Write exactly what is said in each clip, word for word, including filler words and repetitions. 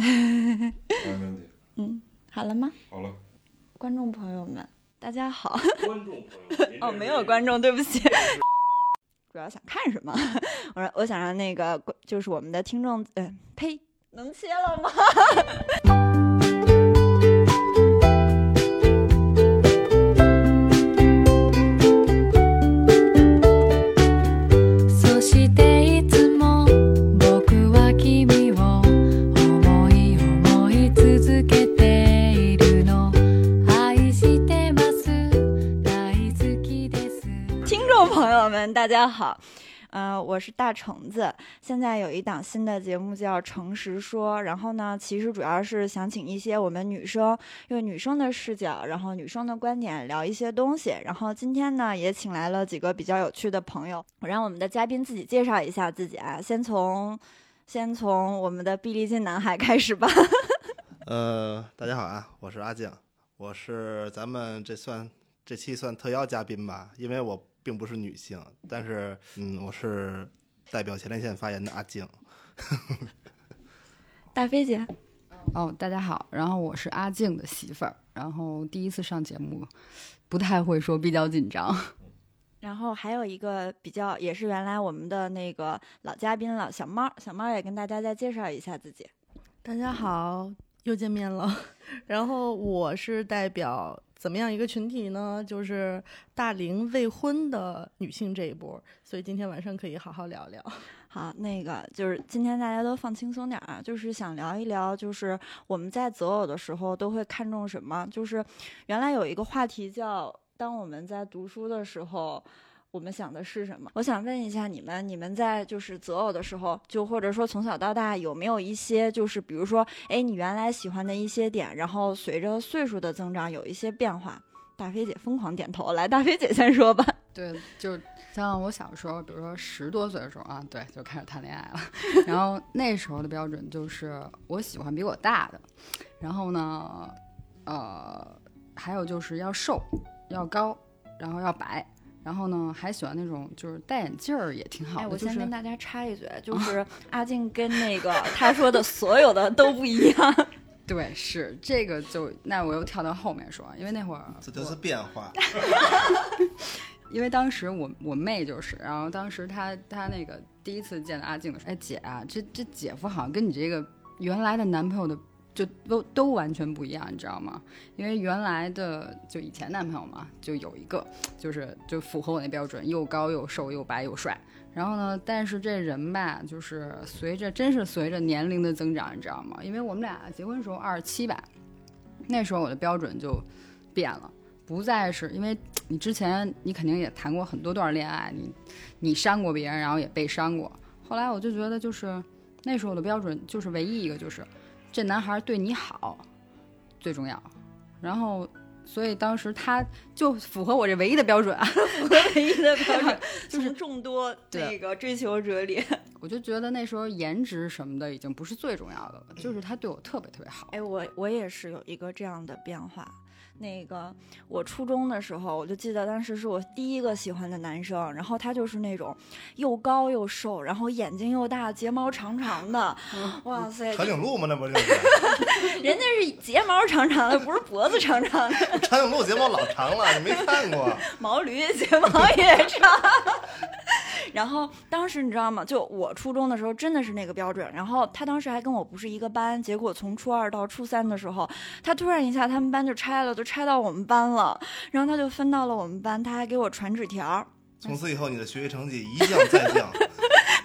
没问题。嗯，好了吗？好了。观众朋友们，大家好。观众朋友们哦，没有观众，对不起。主要想看什么？我说我想让那个就是我们的听众，呃，呸，能切了吗？大家好，呃，我是大橙子。现在有一档新的节目叫《诚实说》，然后呢，其实主要是想请一些我们女生，用女生的视角，然后女生的观点聊一些东西。然后今天呢，也请来了几个比较有趣的朋友。我让我们的嘉宾自己介绍一下自己啊，先从先从我们的臂力劲男孩开始吧。呃，大家好啊，我是阿静，我是咱们这算这期算特邀嘉宾吧，因为我。并不是女性，但是嗯，我是代表前列腺发言的阿静。大飞姐，哦，大家好，然后我是阿静的媳妇儿，然后第一次上节目，不太会说，比较紧张。然后还有一个比较，也是原来我们的那个老嘉宾了，小猫，小猫也跟大家再介绍一下自己。大家好，又见面了。然后我是代表。怎么样一个群体呢？就是大龄未婚的女性这一波，所以今天晚上可以好好聊聊。好，那个就是今天大家都放轻松点啊，就是想聊一聊，就是我们在择偶的时候都会看重什么？就是原来有一个话题叫“当我们在读书的时候”。我们想的是什么？我想问一下你们，你们在就是择偶的时候，就或者说从小到大有没有一些就是比如说，哎，你原来喜欢的一些点，然后随着岁数的增长有一些变化？大飞姐疯狂点头，来，大飞姐先说吧。对，就像我小时候，比如说十多岁的时候啊，对，就开始谈恋爱了。然后那时候的标准就是我喜欢比我大的，然后呢，呃，还有就是要瘦，要高，然后要白。然后呢，还喜欢那种就是戴眼镜儿也挺好的。哎，我先跟大家插一嘴，就是阿静跟那个他说的所有的都不一样。对，是这个就那我又跳到后面说，因为那会儿这都是变化。因为当时我我妹就是，然后当时她她那个第一次见到阿静的时候，哎姐啊，这这姐夫好像跟你这个原来的男朋友的。就都都完全不一样，你知道吗？因为原来的就以前男朋友嘛，就有一个就是就符合我那标准，又高又瘦又白又帅。然后呢，但是这人吧，就是随着真是随着年龄的增长，你知道吗？因为我们俩结婚的时候二十七吧，那时候我的标准就变了，不再是因为你之前你肯定也谈过很多段恋爱，你你伤过别人，然后也被伤过。后来我就觉得就是那时候我的标准就是唯一一个就是。这男孩对你好最重要，然后所以当时他就符合我这唯一的标准啊，符合唯一的标准，就是众多那个追求者里，我就觉得那时候颜值什么的已经不是最重要的了，就是他对我特别特别好。哎，我我也是有一个这样的变化。那个我初中的时候，我就记得当时是我第一个喜欢的男生，然后他就是那种又高又瘦，然后眼睛又大，睫毛长长的，嗯、哇塞！长颈鹿吗？那不就是？人家是睫毛长长的，不是脖子长长的。长颈鹿睫毛老长了，你没看过？毛驴睫毛也长。然后当时你知道吗？就我初中的时候真的是那个标准。然后他当时还跟我不是一个班，结果从初二到初三的时候，他突然一下他们班就拆了，就拆到我们班了。然后他就分到了我们班，他还给我传纸条。从此以后，你的学习成绩一降再降。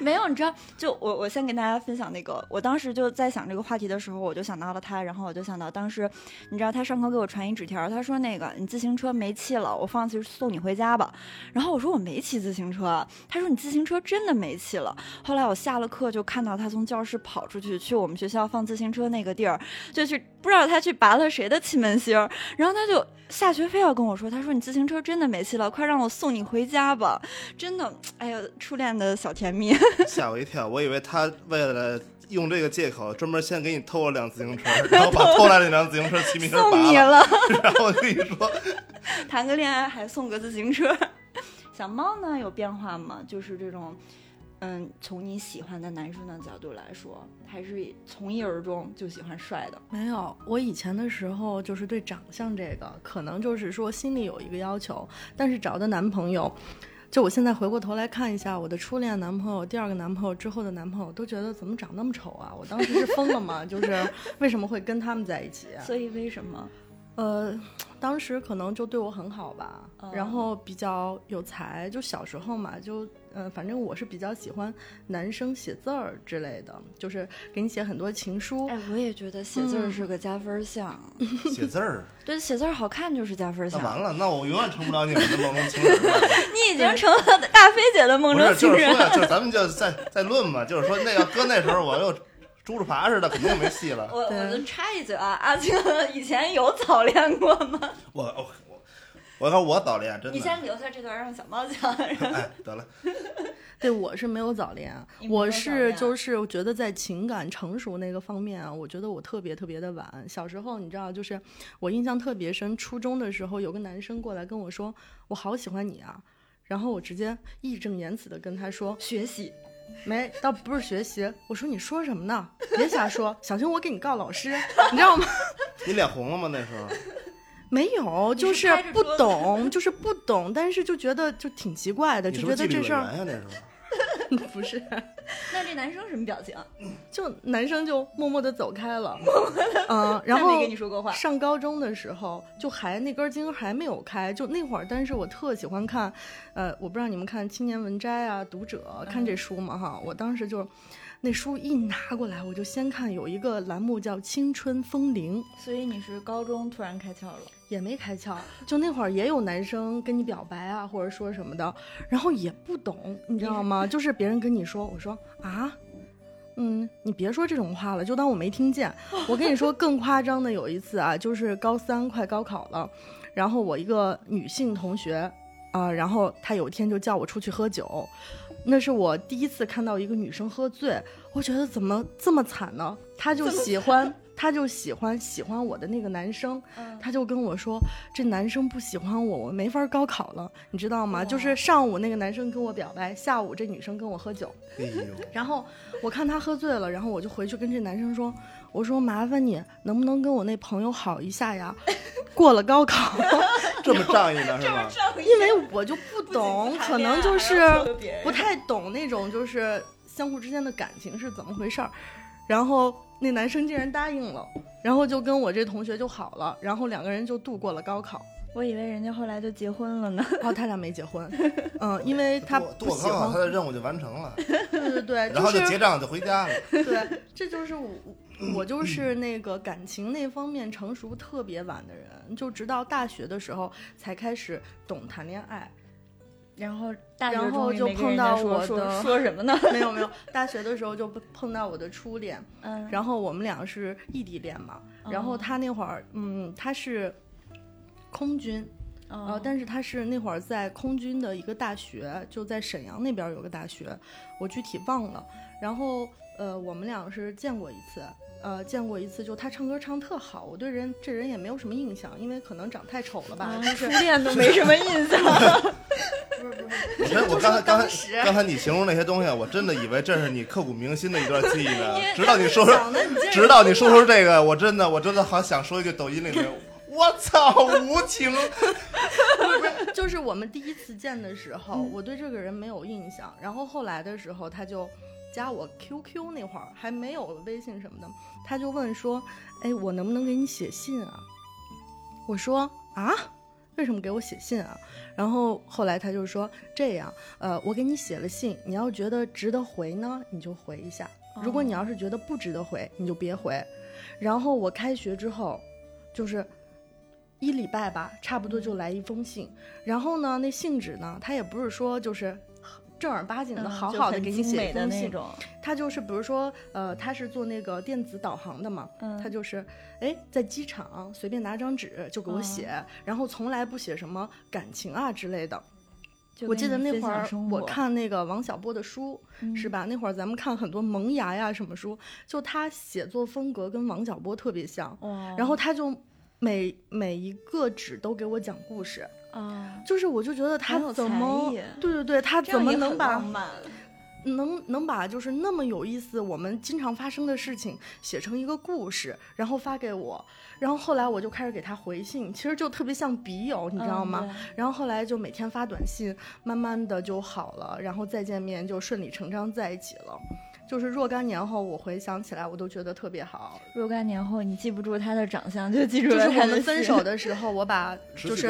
没有，你知道，就我我先跟大家分享那个，我当时就在想这个话题的时候，我就想到了他，然后我就想到当时，你知道他上课给我传一纸条，他说那个你自行车没气了，我放弃送你回家吧。然后我说我没骑自行车，他说你自行车真的没气了。后来我下了课就看到他从教室跑出去，去我们学校放自行车那个地儿，就去不知道他去拔了谁的气门芯儿，然后他就下学非要跟我说，他说你自行车真的没气了，快让我送你回家吧。真的，哎呀，初恋的小甜蜜。吓我一跳，我以为他为了用这个借口专门先给你偷了辆自行车，然后把偷来的那辆自行车骑名车拔了，送你了。然后我就跟你说，谈个恋爱还送个自行车。小猫呢有变化吗？就是这种，嗯、嗯，从你喜欢的男生的角度来说，还是从一而终就喜欢帅的？没有，我以前的时候就是对长相这个，可能就是说心里有一个要求，但是找的男朋友，就我现在回过头来看一下我的初恋男朋友、第二个男朋友之后的男朋友，都觉得怎么长那么丑啊？我当时是疯了吗？就是为什么会跟他们在一起？所以为什么？呃，当时可能就对我很好吧，嗯、然后比较有才，就小时候嘛，就呃，反正我是比较喜欢男生写字儿之类的，就是给你写很多情书。哎，我也觉得写字儿是个加分项。嗯、写字儿？对，写字儿好看就是加分项。那完了，那我永远成不了你们的梦中情人了。你已经成了大飞姐的梦中情人。不是，就是说呀，就是咱们就再再论嘛，就是说那要搁那时候我又。猪猪爬似的肯定没戏了。我我就插一句啊，阿青以前有早恋过吗？我我我看我早恋真的。你先留下这段让小猫讲。哎，得了。对，我是没有早恋，我是就是我觉得在情感成熟那个方面啊，我觉得我特别特别的晚。小时候你知道，就是我印象特别深，初中的时候有个男生过来跟我说，我好喜欢你啊，然后我直接义正言辞的跟他说学习。没，倒不是学习。我说你说什么呢？别瞎说，小心我给你告老师，你知道吗？你脸红了吗？那时候没有，就是不懂，就是不懂，但是就觉得就挺奇怪的，就觉得这事儿。你是不是纪律委员呀？那时候不是。那这男生什么表情？就男生就默默的走开了，默默的。嗯，然后没跟你说过话。上高中的时候，就还那根筋还没有开，就那会儿，但是我特喜欢看，呃，我不知道你们看《青年文摘》啊，《读者》看这书嘛哈，我当时就。那书一拿过来，我就先看有一个栏目叫《青春风铃》，所以你是高中突然开窍了？也没开窍，就那会儿也有男生跟你表白啊，或者说什么的，然后也不懂，你知道吗？就是别人跟你说，我说啊，嗯，你别说这种话了，就当我没听见。我跟你说更夸张的，有一次啊，就是高三快高考了，然后我一个女性同学。啊，然后他有一天就叫我出去喝酒，那是我第一次看到一个女生喝醉，我觉得怎么这么惨呢？他就喜欢，他就喜欢喜欢我的那个男生，嗯、他就跟我说这男生不喜欢我，我没法高考了，你知道吗？就是上午那个男生跟我表白，下午这女生跟我喝酒，哎、然后我看他喝醉了，然后我就回去跟这男生说，我说麻烦你能不能跟我那朋友好一下呀？过了高考。这么仗义呢是吧？因为我就不懂，可能就是不太懂那种就是相互之间的感情是怎么回事儿。然后那男生竟然答应了，然后就跟我这同学就好了，然后两个人就度过了高考。我以为人家后来就结婚了呢。哦，他俩没结婚。嗯，因为他不喜欢。他的任务就完成了。对对对。然后就结账就回家了。对，这就是我。我就是那个感情那方面成熟特别晚的人，就直到大学的时候才开始懂谈恋爱，然后大学然后就碰到我的 说, 说什么呢？没有没有，大学的时候就碰到我的初恋，嗯，然后我们俩是异地恋嘛，然后他那会儿，嗯，他是空军。哦，但是他是那会儿在空军的一个大学，就在沈阳那边有个大学，我具体忘了。然后呃，我们俩是见过一次，呃，见过一次，就他唱歌唱特好，我对人这人也没有什么印象，因为可能长太丑了吧，初恋都没什么印象。不是不是，我刚才刚才刚才你形容那些东西，我真的以为这是你刻骨铭心的一段记忆呢，直到你说说，直到你说说这个，我真的我真的好想说一句抖音里面。我操，无情。就是我们第一次见的时候，我对这个人没有印象，然后后来的时候他就加我 Q Q， 那会儿还没有微信什么的，他就问说，哎，我能不能给你写信啊？我说啊，为什么给我写信啊？然后后来他就说这样，呃，我给你写了信，你要觉得值得回呢，你就回一下；如果你要是觉得不值得回，你就别回。然后我开学之后，就是。一礼拜吧，差不多就来一封信，然后呢，那信纸呢，他也不是说就是正儿八经的好好的给你写一封信，他、嗯、就, 就是比如说，呃，他是做那个电子导航的嘛，他、嗯、就是哎在机场随便拿张纸就给我写，嗯、然后从来不写什么感情啊之类的。我记得那会儿我看那个王小波的书、嗯、是吧，那会儿咱们看很多萌芽呀什么书，就他写作风格跟王小波特别像，哦、然后他就。每每一个纸都给我讲故事啊，就是我就觉得他怎么，对对对，他怎么能把，能能把就是那么有意思我们经常发生的事情写成一个故事，然后发给我，然后后来我就开始给他回信，其实就特别像笔友你知道吗、嗯、然后后来就每天发短信，慢慢的就好了，然后再见面就顺理成章在一起了，就是若干年后我回想起来我都觉得特别好。若干年后你记不住他的长相就记住了他的就是我们分手的时候我把就是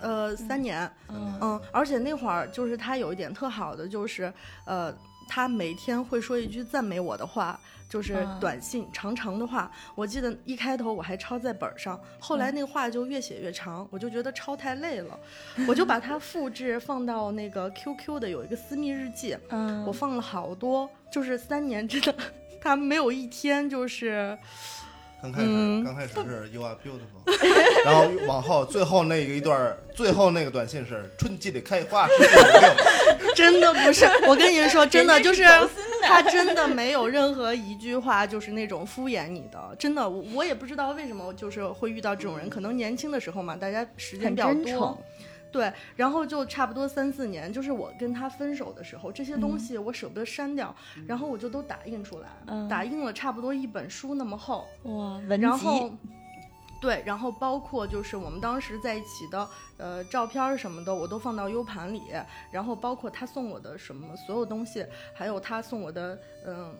呃三年嗯, 嗯，而且那会儿就是他有一点特好的就是呃他每天会说一句赞美我的话，就是短信长长的话，我记得一开头我还抄在本上，后来那个话就越写越长，我就觉得抄太累了，我就把它复制放到那个 Q Q 的有一个私密日记，我放了好多，就是三年真的他没有一天就是刚开始、嗯、刚开始是 You are beautiful 然后往后最后那一段最后那个短信是春季里开花真的不是我跟你说真的就是他真的没有任何一句话就是那种敷衍你的，真的我也不知道为什么就是会遇到这种人，可能年轻的时候嘛大家时间比较多，对，然后就差不多三四年，就是我跟他分手的时候这些东西我舍不得删掉、嗯、然后我就都打印出来、嗯、打印了差不多一本书那么厚，哇文集，然后对，然后包括就是我们当时在一起的呃照片什么的我都放到 U 盘里，然后包括他送我的什么所有东西，还有他送我的嗯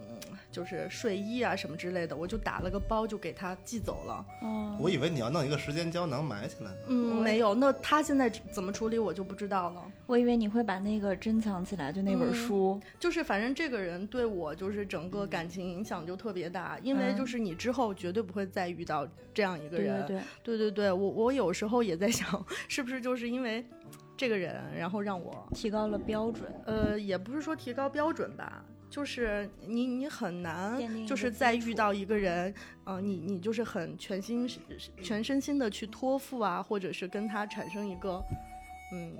就是睡衣啊什么之类的，我就打了个包就给他寄走了。哦，我以为你要弄一个时间胶囊埋起来呢。嗯，没有，那他现在怎么处理我就不知道了。我以为你会把那个珍藏起来，就那本书、嗯、就是反正这个人对我就是整个感情影响就特别大，因为就是你之后绝对不会再遇到这样一个人、嗯，对对对对，我我有时候也在想，是不是就是因为这个人，然后让我提高了标准？呃，也不是说提高标准吧，就是你你很难，就是在遇到一个人，嗯、呃，你你就是很全心全身心的去托付啊，或者是跟他产生一个，嗯，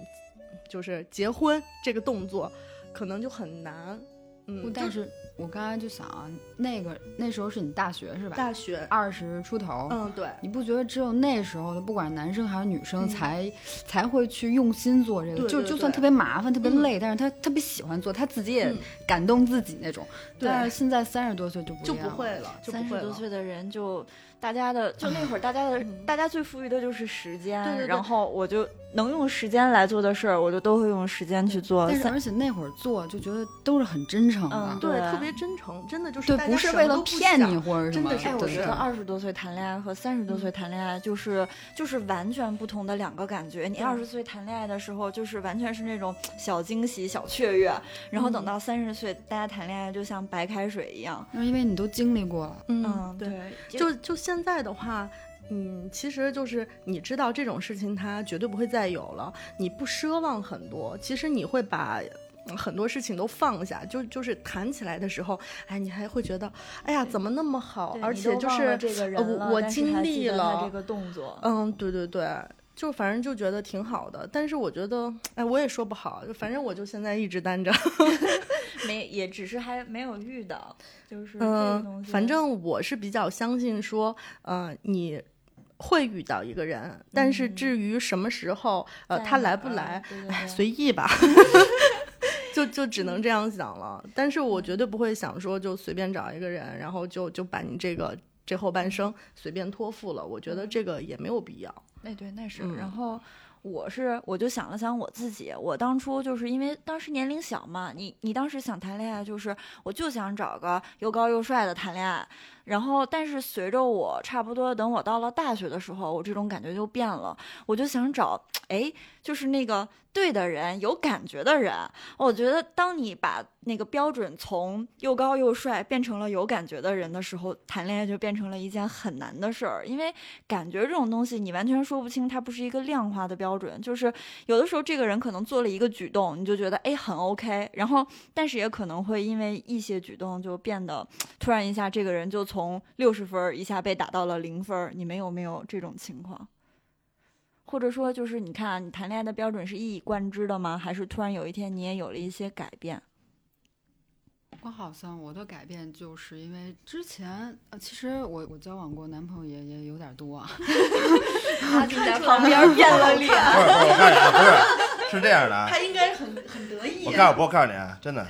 就是结婚这个动作，可能就很难。嗯，但是我刚才就想，那个那时候是你大学是吧？大学二十出头，嗯，对，你不觉得只有那时候的，不管男生还是女生才，才、嗯、才会去用心做这个，对对对，就就算特别麻烦、特别累，嗯、但是他特别喜欢做，他自己也感动自己那种。嗯、但是现在三十多岁就不就不会了，三十多岁的人就大家的就那会儿大家的、嗯、大家最富裕的就是时间，对对对，然后我就能用时间来做的事儿，我就都会用时间去做。但是而且那会儿做就觉得都是很真诚的，嗯、对，特别真诚，真的就是对，不是为了骗你或者什么。真的是，哎，我觉得二十多岁谈恋爱和三十多岁谈恋爱就是、嗯、就是完全不同的两个感觉。你二十岁谈恋爱的时候，就是完全是那种小惊喜、小雀跃，然后等到三十岁、嗯，大家谈恋爱就像白开水一样。因为你都经历过了，嗯，嗯对，就就现在的话。嗯，其实就是你知道这种事情它绝对不会再有了，你不奢望很多，其实你会把很多事情都放下，就就是谈起来的时候，哎，你还会觉得，哎呀，怎么那么好？而且就是这个人、呃、我经历了这个动作，嗯，对对对，就反正就觉得挺好的。但是我觉得，哎，我也说不好，反正我就现在一直单着，没，也只是还没有遇到，就是这个东西、呃。反正我是比较相信说，呃，你。会遇到一个人，但是至于什么时候、嗯、呃他来不来、啊、对对对，随意吧就就只能这样想了，但是我绝对不会想说就随便找一个人然后就就把你这个这后半生随便托付了，我觉得这个也没有必要。那对那是、嗯、然后我是我就想了想我自己，我当初就是因为当时年龄小嘛，你你当时想谈恋爱就是我就想找个又高又帅的谈恋爱，然后但是随着我差不多等我到了大学的时候，我这种感觉就变了，我就想找哎就是那个对的人，有感觉的人。我觉得当你把那个标准从又高又帅变成了有感觉的人的时候，谈恋爱就变成了一件很难的事儿，因为感觉这种东西你完全说不清，它不是一个量化的标准，就是有的时候这个人可能做了一个举动你就觉得哎很 OK， 然后但是也可能会因为一些举动就变得突然一下这个人就从六十分一下被打到了零分，你们有没有这种情况？或者说就是你看你谈恋爱的标准是一以贯之的吗？还是突然有一天你也有了一些改变？我好像我的改变就是因为之前，呃、其实我我交往过男朋友也也有点多啊，他就在旁边变了脸。不是不是，我告诉你，不是是这样的，他应该很很得意。我告诉我告诉你，真的，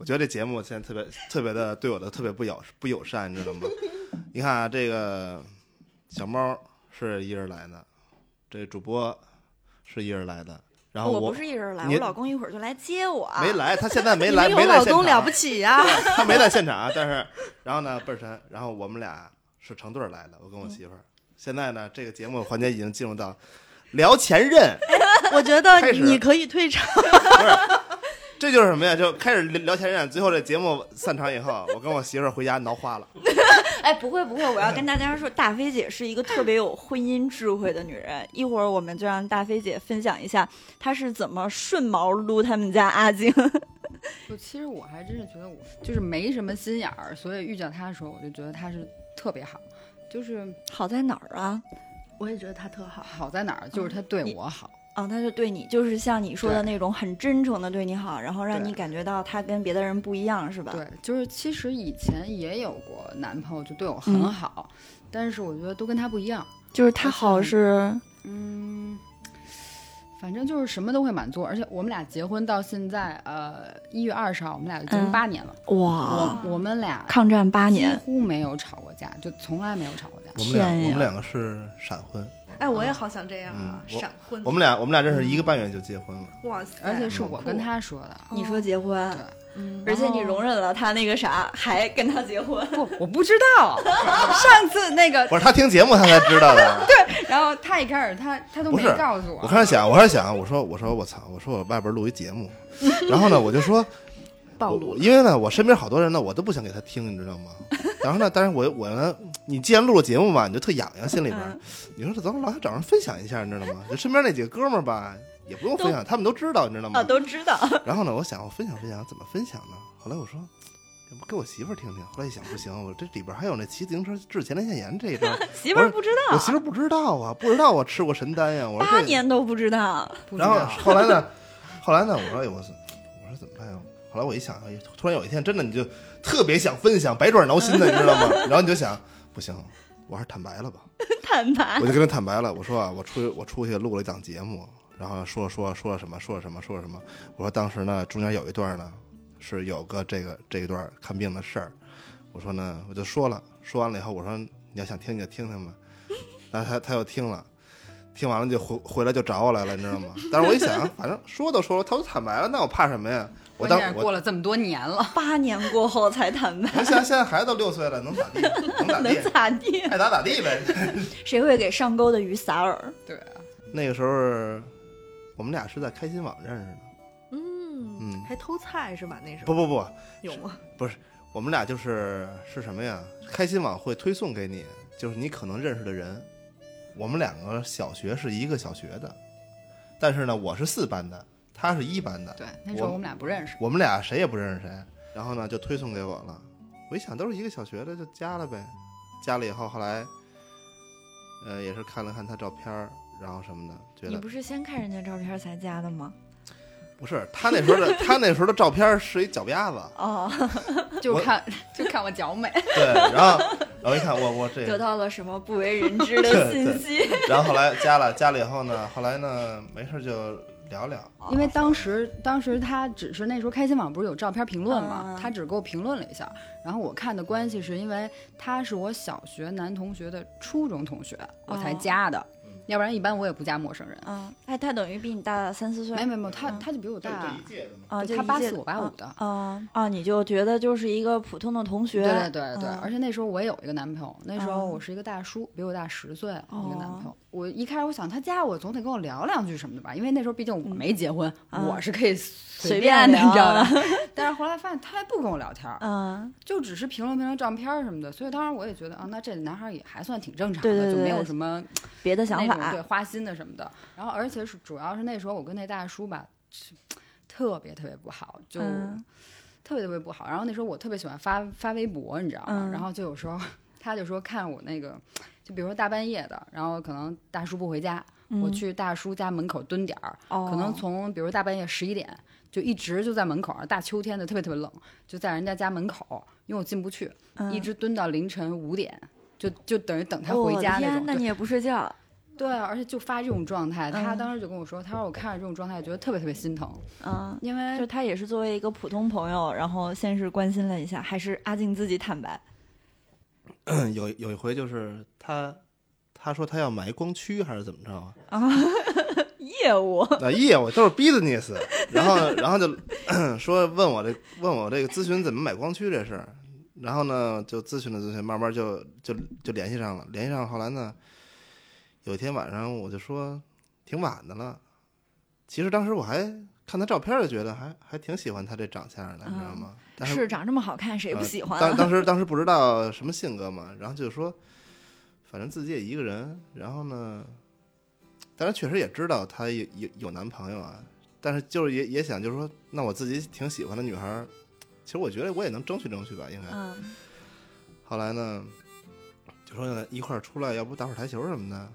我觉得这节目现在特别特别的对我的特别不友不友善，你知道吗？你看啊，这个小猫是一人来的，这主播是一人来的，然后 我, 我不是一人来，我老公一会儿就来接我。没来，他现在没来，没来现场。老公了不起呀、啊！他没在现场，但是然后呢，倍儿神。然后我们俩是成对来的，我跟我媳妇儿、嗯。现在呢，这个节目环节已经进入到聊前任。我觉得你可以退场。不是。这就是什么呀？就开始聊前任，最后这节目散场以后，我跟我媳妇儿回家挠花了。哎，不会不会，我要跟大家说，大飞姐是一个特别有婚姻智慧的女人。一会儿我们就让大飞姐分享一下她是怎么顺毛撸他们家阿晶。其实我还真是觉得我就是没什么心眼儿，所以遇见她的时候，我就觉得她是特别好。就是好在哪儿啊？我也觉得她特好。好在哪儿？就是她对我好。嗯哦，他就对你，就是像你说的那种很真诚的对你好，然后让你感觉到他跟别的人不一样，是吧？对，就是其实以前也有过男朋友就对我很好、嗯、但是我觉得都跟他不一样，就是他好是嗯，反正就是什么都会满足。而且我们俩结婚到现在呃一月二十号我们俩结婚八年了、嗯、哇我，我们俩抗战八年几乎没有吵过架，就从来没有吵过架。我们俩我们两个是闪婚。哎，我也好想这样啊！嗯、闪婚，我们俩我们俩认识一个半月就结婚了。哇塞！而且是我跟他说的，嗯、你说结婚，对、嗯，而且你容忍了他那个啥，还跟他结婚？不，我不知道。上次那个，不是他听节目他才知道的。对，然后他一开始他他都没告诉我。我开始想，我开始想，我说我说我操，我说我外边录一节目，然后呢我就说暴露，因为呢我身边好多人呢，我都不想给他听，你知道吗？然后呢，但是我我呢。你既然录了节目吧，你就特痒痒心里边、嗯、你说这咱们老想找人分享一下，你知道吗？就身边那几个哥们儿吧也不用分享，他们都知道，你知道吗、哦、都知道。然后呢我想我分享分享怎么分享呢，后来我说要不给我媳妇儿听听，后来一想不行，我这里边还有那骑自行车治前列腺炎这一段媳妇儿不知道，我媳妇儿不知道啊，不知道我吃过神丹呀、啊、我八年都不知道。然后后来呢后来呢我说我说我说怎么办呀、啊、后来我一想突然有一天真的你就特别想分享，百爪挠心的，你知道吗？然后你就想不行，我还是坦白了吧。坦白，我就跟他坦白了。我说啊，我出我出去录了一档节目，然后说说说了什么，说了什么，说了什么。我说当时呢，中间有一段呢是有个这个这一段看病的事儿。我说呢，我就说了，说完了以后，我说你要想听你就听听吧。然后他他又听了，听完了就回回来就找我来了，你知道吗？但是我一想，反正说都说了，他都坦白了，那我怕什么呀？我当然过了这么多年了，八年过后才坦白。现在现在孩子都六岁了，能咋地？能咋地？能咋地？爱咋咋地呗。谁会给上钩的鱼撒饵？对啊。那个时候，我们俩是在开心网认识的。嗯嗯，还偷菜是吧？那时候不不不，有吗？不是，我们俩就是是什么呀？开心网会推送给你，就是你可能认识的人。我们两个小学是一个小学的，但是呢，我是四班的。他是一班的，对，那时候我们俩不认识，我们俩谁也不认识谁。然后呢，就推送给我了。我一想，都是一个小学的，就加了呗。加了以后，后来，呃，也是看了看他照片，然后什么的，觉得你不是先看人家照片才加的吗？不是，他那时候的他那时候的照片是一脚丫子哦，就看就看我脚美。对，然后然后一看我我这得到了什么不为人知的信息。然后后来加了加了以后呢，后来呢，没事就。聊聊，因为当时当时他只是那时候开心网不是有照片评论嘛、啊，他只给我评论了一下，然后我看的关系是因为他是我小学男同学的初中同学，我才加的，啊、要不然一般我也不加陌生人。啊，哎，他等于比你大三四岁？没没没，他、啊、他就比我大啊，他八四我八五的。啊啊，你就觉得就是一个普通的同学？对对对对、啊，而且那时候我也有一个男朋友，那时候我是一个大叔，比我大十岁、啊、一个男朋友。我一开始我想他加我总得跟我聊两句什么的吧，因为那时候毕竟我没结婚、嗯、我是可以随便的、啊、你知道吧？但是后来发现他还不跟我聊天、嗯、就只是评论评论照片什么的，所以当时我也觉得啊，那这男孩也还算挺正常的，对对对，就没有什么别的想法，对，花心的什么的。然后而且是主要是那时候我跟那大叔吧特别特别不好，就、嗯、特别特别不好。然后那时候我特别喜欢发发微博，你知道吗、嗯、然后就有时候他就说看我那个，就比如说大半夜的，然后可能大叔不回家、嗯、我去大叔家门口蹲点儿、哦，可能从比如大半夜十一点就一直就在门口，大秋天的特别特别冷，就在人家家门口，因为我进不去、嗯、一直蹲到凌晨五点，就就等于等他回家那种、哦、天，那你也不睡觉？对，而且就发这种状态，他当时就跟我说，他说我看着这种状态觉得特别特别心疼，嗯，因为就他也是作为一个普通朋友，然后先是关心了一下，还是阿静自己坦白。有有一回就是他他说他要买光驱还是怎么着啊？啊业务啊业务都是 business， 然后然后就说问我这问我这个咨询怎么买光驱这事儿，然后呢就咨询了咨询，慢慢就就就联系上了，联系上后来呢。有一天晚上我就说挺晚的了，其实当时我还看他照片就觉得还还挺喜欢他这长相的，你知道吗？但是长这么好看谁不喜欢、啊呃、当, 当时当时不知道什么性格嘛，然后就说反正自己也一个人，然后呢当然确实也知道他 有, 有, 有男朋友啊，但是就是也也想就是说那我自己挺喜欢的女孩，其实我觉得我也能争取争取吧应该、嗯、后来呢就说一块儿出来要不打会儿台球什么的，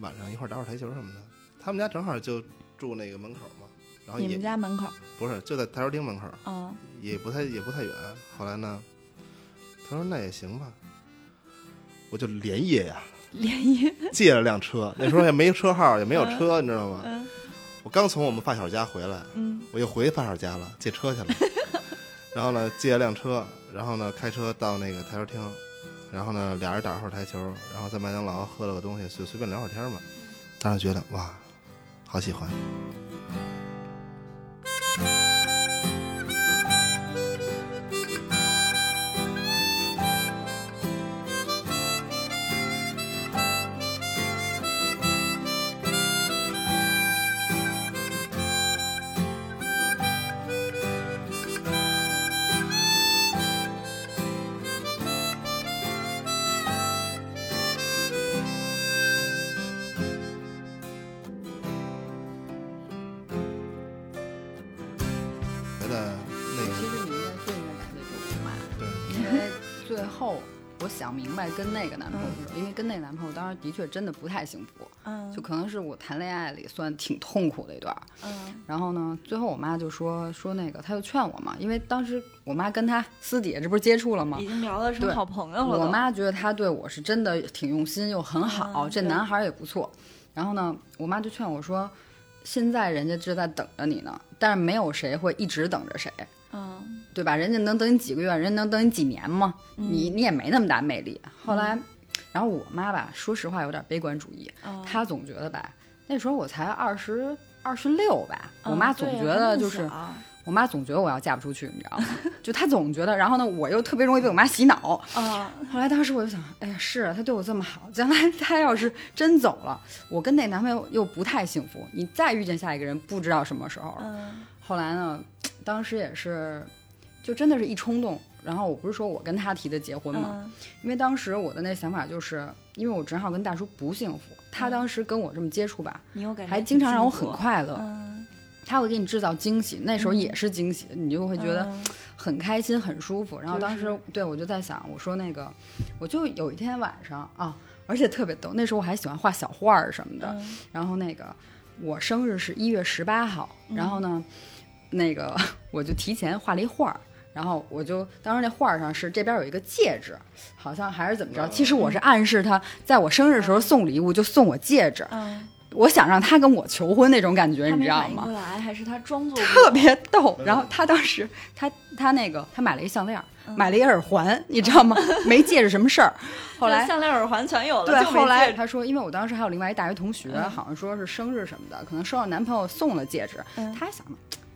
晚上一块儿打会儿台球什么的，他们家正好就住那个门口嘛，然后你们家门口不是就在台球厅门口，嗯，也不太也不太远。后来呢，他说那也行吧，我就连夜呀、啊，连夜借了辆车，那时候也没车号，也没有车，嗯、你知道吗、嗯？我刚从我们发小家回来，嗯，我又回发小家了，借车去了。然后呢，借了辆车，然后呢，开车到那个台球厅。然后呢，俩人打会儿台球，然后在麦当劳喝了个东西，随随便聊会儿天嘛。当时觉得哇，好喜欢。跟那个男朋友的时候，因为跟那个男朋友当时的确真的不太幸福，嗯，就可能是我谈恋爱里算挺痛苦的一段，嗯，然后呢，最后我妈就说说那个，她就劝我嘛，因为当时我妈跟她私底下这不是接触了吗？已经聊得成好朋友了。我妈觉得她对我是真的挺用心又很好，嗯，这男孩也不错。然后呢，我妈就劝我说，现在人家就在等着你呢，但是没有谁会一直等着谁。嗯，对吧？人家能等你几个月，人家能等你几年吗？嗯、你你也没那么大魅力。后来、嗯，然后我妈吧，说实话有点悲观主义，嗯、她总觉得吧，那时候我才二十二十六吧、嗯，我妈总觉得就是、嗯，我妈总觉得我要嫁不出去，你知道吗？就她总觉得，然后呢，我又特别容易被我妈洗脑。嗯，后来当时我就想，哎呀，是啊，她对我这么好，将来她要是真走了，我跟那男朋友又不太幸福，你再遇见下一个人，不知道什么时候了。嗯，后来呢？当时也是就真的是一冲动，然后我不是说我跟他提的结婚嘛、嗯，因为当时我的那想法就是因为我正好跟大叔不幸福，他当时跟我这么接触吧，你又感觉还经常让我很快乐、嗯、他会给你制造惊喜，那时候也是惊喜、嗯、你就会觉得很开心很舒服，然后当时、就是、对我就在想，我说那个我就有一天晚上啊，而且特别逗，那时候我还喜欢画小画什么的、嗯、然后那个我生日是一月十八号、嗯、然后呢那个我就提前画了一画，然后我就当时那画上是这边有一个戒指，好像还是怎么着，其实我是暗示他在我生日时候送礼物，就送我戒指、嗯、我想让他跟我求婚那种感觉，你知道吗？他没反应过来还是他装作特别逗，然后他当时他他那个他买了一项链，买了一耳环，你知道吗？没戒指什么事儿。后来项链耳环全有了。对，后来他说，因为我当时还有另外一大学同学、嗯、好像说是生日什么的，可能收到男朋友送了戒指、嗯、他还想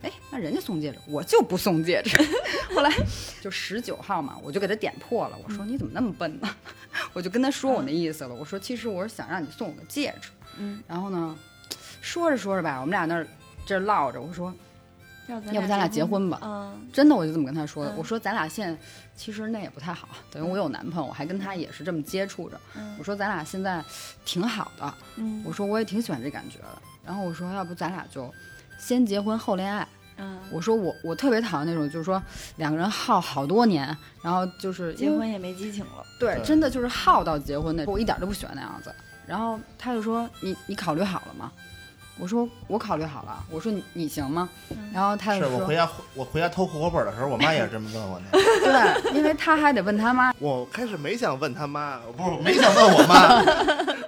哎，那人家送戒指，我就不送戒指。后来就十九号嘛，我就给他点破了。我说你怎么那么笨呢？我就跟他说我那意思了。我说其实我是想让你送我个戒指。嗯。然后呢，说着说着吧，我们俩那儿这唠着，我说，要不咱俩结婚吧？嗯。真的，我就这么跟他说的。我说咱俩现在其实那也不太好，等于我有男朋友，我还跟他也是这么接触着。我说咱俩现在挺好的。嗯。我说我也挺喜欢这感觉的。然后我说要不咱俩就。先结婚后恋爱，嗯，我说我我特别讨厌那种，就是说两个人耗好多年，然后就是结婚也没激情了，对，真的就是耗到结婚那，我一点都不喜欢那样子。然后他就说你你考虑好了吗？我说我考虑好了，我说 你, 你行吗？然后他就说是我回家我回家偷户口本的时候，我妈也是这么问我的。对，因为他还得问他妈。我开始没想问他妈，不没想问我妈，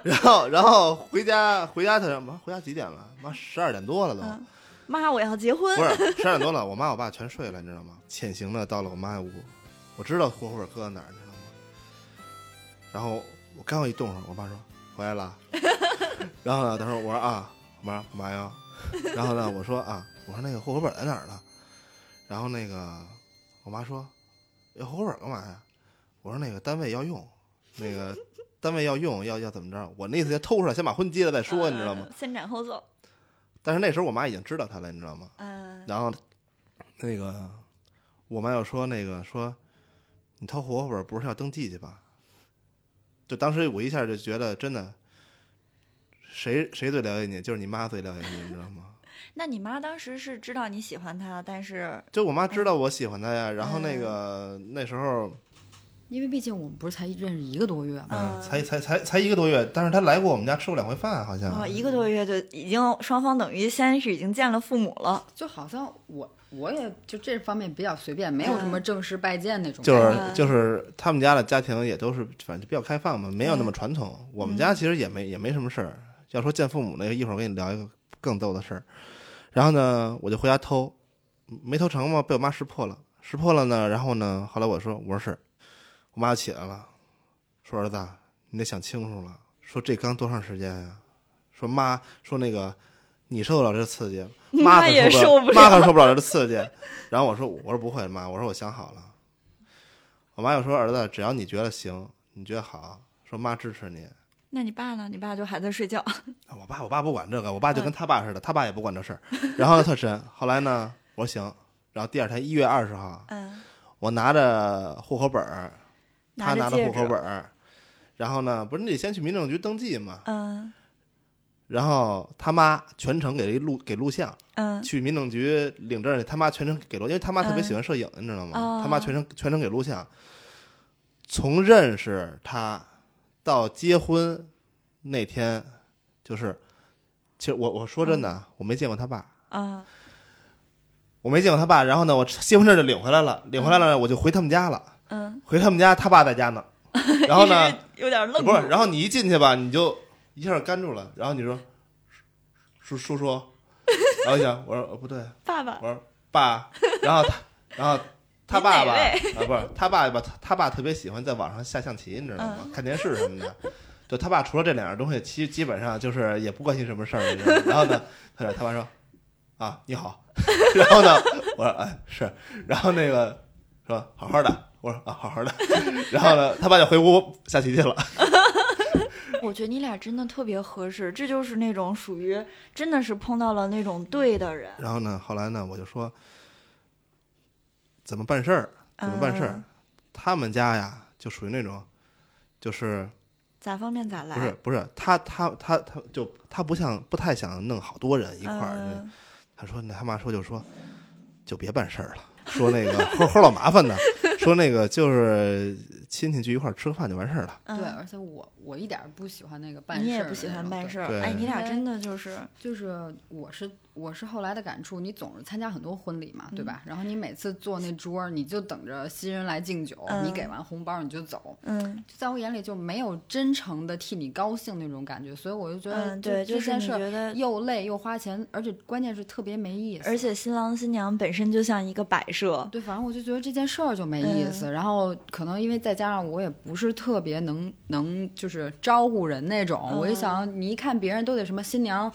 然后然后回家回家他说妈回家几点了？妈十二点多了都。嗯妈，我要结婚！不是十二点多了，我妈我爸全睡了，你知道吗？潜行的到了我妈屋，我知道户口本搁在哪儿，你知道吗？然后我刚一动上，我爸说回来了。然后呢，他说我说啊，我妈干嘛呀？然后呢，我说啊，我说那个户口本在哪儿呢？然后那个我妈说，要户口本干嘛呀？我说那个单位要用，那个单位要用，要要怎么着？我那意思先偷出来，先把婚结了再说，呃、你知道吗？先斩后奏。但是那时候我妈已经知道他了，你知道吗？嗯。然后，那个，我妈又说那个说，你掏户口本不是要登记去吧？就当时我一下就觉得真的，谁谁最了解你，就是你妈最了解你，你知道吗？那你妈当时是知道你喜欢他，但是就我妈知道我喜欢他呀。然后那个、嗯、那时候，因为毕竟我们不是才认识一个多月嘛、嗯，才才才才一个多月，但是他来过我们家吃过两回饭，好像、哦、一个多月就已经双方等于先是已经见了父母了，就好像我我也就这方面比较随便，没有什么正式拜见那种、嗯，就是就是他们家的家庭也都是反正比较开放嘛，没有那么传统。嗯、我们家其实也没也没什么事儿，要说见父母那个，一会儿我跟你聊一个更逗的事儿。然后呢，我就回家偷，没偷成嘛，被我妈识破了，识破了呢，然后呢，后来我说我说是。我妈起来了，说儿子，你得想清楚了。说这刚多长时间呀、啊？说妈，说那个，你受得了这刺激，妈也受不了，妈可受不了这刺激。然后我说，我说不会，妈，我说我想好了。我妈又说，儿子，只要你觉得行，你觉得好，说妈支持你。那你爸呢？你爸就还在睡觉。我爸，我爸不管这个，我爸就跟他爸似的，嗯、他爸也不管这事儿。然后呢，特神。后来呢，我说行。然后第二天一月二十号，嗯，我拿着户口本儿。他拿着户口本，然后呢，不是你得先去民政局登记嘛？嗯。然后他妈全程给录给录像，嗯。去民政局领证，他妈全程给录，因为他妈特别喜欢摄影，嗯、你知道吗？哦、他妈全程全程给录像，从认识他到结婚那天，就是，其实我我说真的、嗯，我没见过他爸啊。嗯我没见过他爸，然后呢，我结婚证就领回来了，领回来了，我就回他们家了。嗯，回他们家，他爸在家呢。然后呢，有点愣。不是，然后你一进去吧，你就一下干住了。然后你说，叔叔叔，然后一想，我说不对，爸爸，我说爸，然后他，然后他爸爸啊，不是他爸爸，他爸特别喜欢在网上下象棋，你知道吗？嗯、看电视什么的。就他爸除了这两样东西，其实基本上就是也不关心什么事儿。然后呢，他他爸说，啊，你好。然后呢，我说哎是，然后那个说好好的，我说啊好好的，然后呢，他爸就回屋下棋去了。我觉得你俩真的特别合适，这就是那种属于真的是碰到了那种对的人。然后呢，后来呢，我就说怎么办事儿，怎么办事儿、嗯。他们家呀，就属于那种，就是咋方便咋来。不是不是，他他他他就他不像不太想弄好多人一块儿。嗯他说：“那他妈说就说，就别办事儿了。说那个齁齁老麻烦的，说那个就是亲戚聚一块儿吃个饭就完事儿了。嗯、对，而且我我一点不喜欢那个办事儿，你也不喜欢办事儿。哎，你俩真的就是就是我是我是后来的感触，你总是参加很多婚礼嘛，对吧？嗯、然后你每次坐那桌，你就等着新人来敬酒，嗯、你给完红包你就走。嗯，就在我眼里就没有真诚的替你高兴那种感觉，所以我就觉得对这件事又累又花钱，而且关键是特别没意思。而且新郎新娘本身就像一个摆设，对，反正我就觉得这件事儿就没意思。嗯、然后可能因为再加上我也不是特别能能就是招呼人那种，嗯、我一想你一看别人都得什么新娘。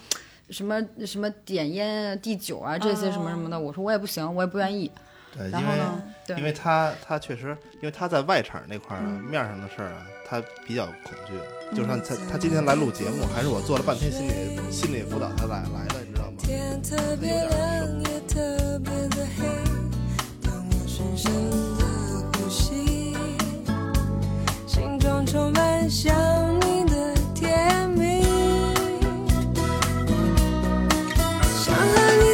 什么什么点烟第九啊这些什么什么的、哦、我说我也不行我也不愿意对然后呢因为, 因为他他确实因为他在外场那块儿、啊嗯、面上的事儿啊他比较恐惧、嗯、就像他他今天来录节目还是我做了半天心理心理辅导他来来的你知道吗天特别冷也特别的黑当我深深的呼吸心中充满想你的甜蜜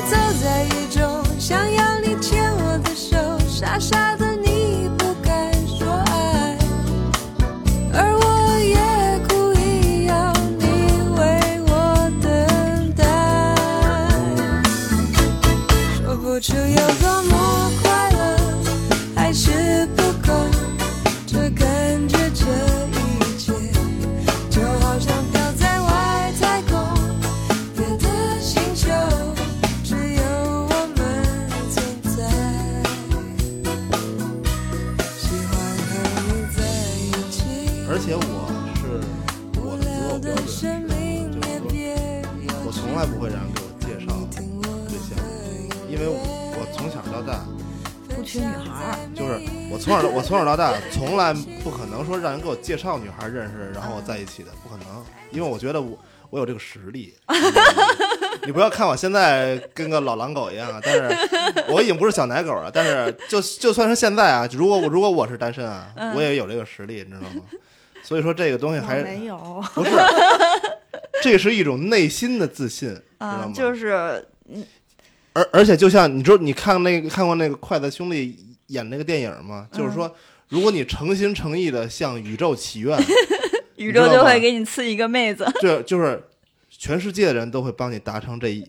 走在雨中想要你牵我的手傻傻的你不敢说爱而我也故意要你为我等待标准，我从来不会让人给我介绍对象，因为 我, 我从小到大不缺女孩，就是我从小我从小到大从来不可能说让人给我介绍女孩认识然后在一起的，不可能，因为我觉得我我有这个实力。你不要看我现在跟个老狼狗一样啊，但是我已经不是小奶狗了。但是就就算是现在啊，如果如果我是单身啊，嗯、我也有这个实力，你知道吗？所以说这个东西还是没有，不是，这是一种内心的自信，啊、知道吗？就是，而而且就像你说，你看那个看过那个《筷子兄弟》演那个电影吗？就是说，嗯、如果你诚心诚意的向宇宙祈愿，宇宙就会给你赐一个妹子。这就是。全世界的人都会帮你达成这一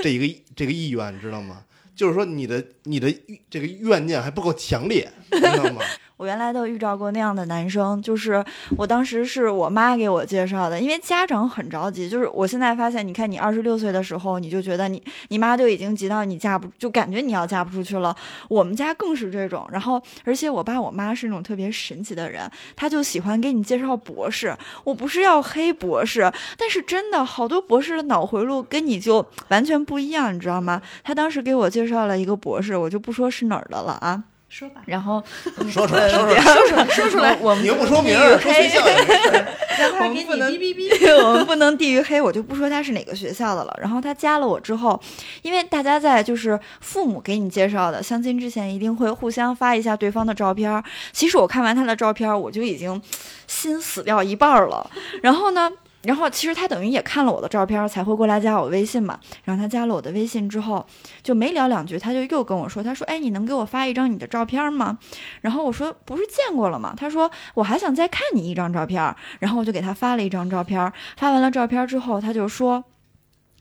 这一个这个意愿，你知道吗？就是说你的你的这个怨念还不够强烈，你知道吗？我原来都遇到过那样的男生，就是我当时是我妈给我介绍的，因为家长很着急。就是我现在发现，你看你二十六岁的时候，你就觉得你你妈就已经急到你嫁不，就感觉你要嫁不出去了。我们家更是这种，然后而且我爸我妈是那种特别神奇的人，他就喜欢给你介绍博士。我不是要黑博士，但是真的好多博士的脑回路跟你就完全不一样，你知道吗？他当时给我介绍了一个博士，我就不说是哪儿的了啊，说吧，然后说出来，说出来，说出来，说出来，我们你又不说名儿，说学校也没事，让他给你哔哔哔，我们不能地域黑，我就不说他是哪个学校的了。然后他加了我之后，因为大家在就是父母给你介绍的相亲之前，一定会互相发一下对方的照片。其实我看完他的照片，我就已经心死掉一半了。然后呢？然后其实他等于也看了我的照片才会过来加我微信嘛，然后他加了我的微信之后就没聊两句，他就又跟我说，他说哎，你能给我发一张你的照片吗？然后我说不是见过了吗？他说我还想再看你一张照片，然后我就给他发了一张照片。发完了照片之后他就说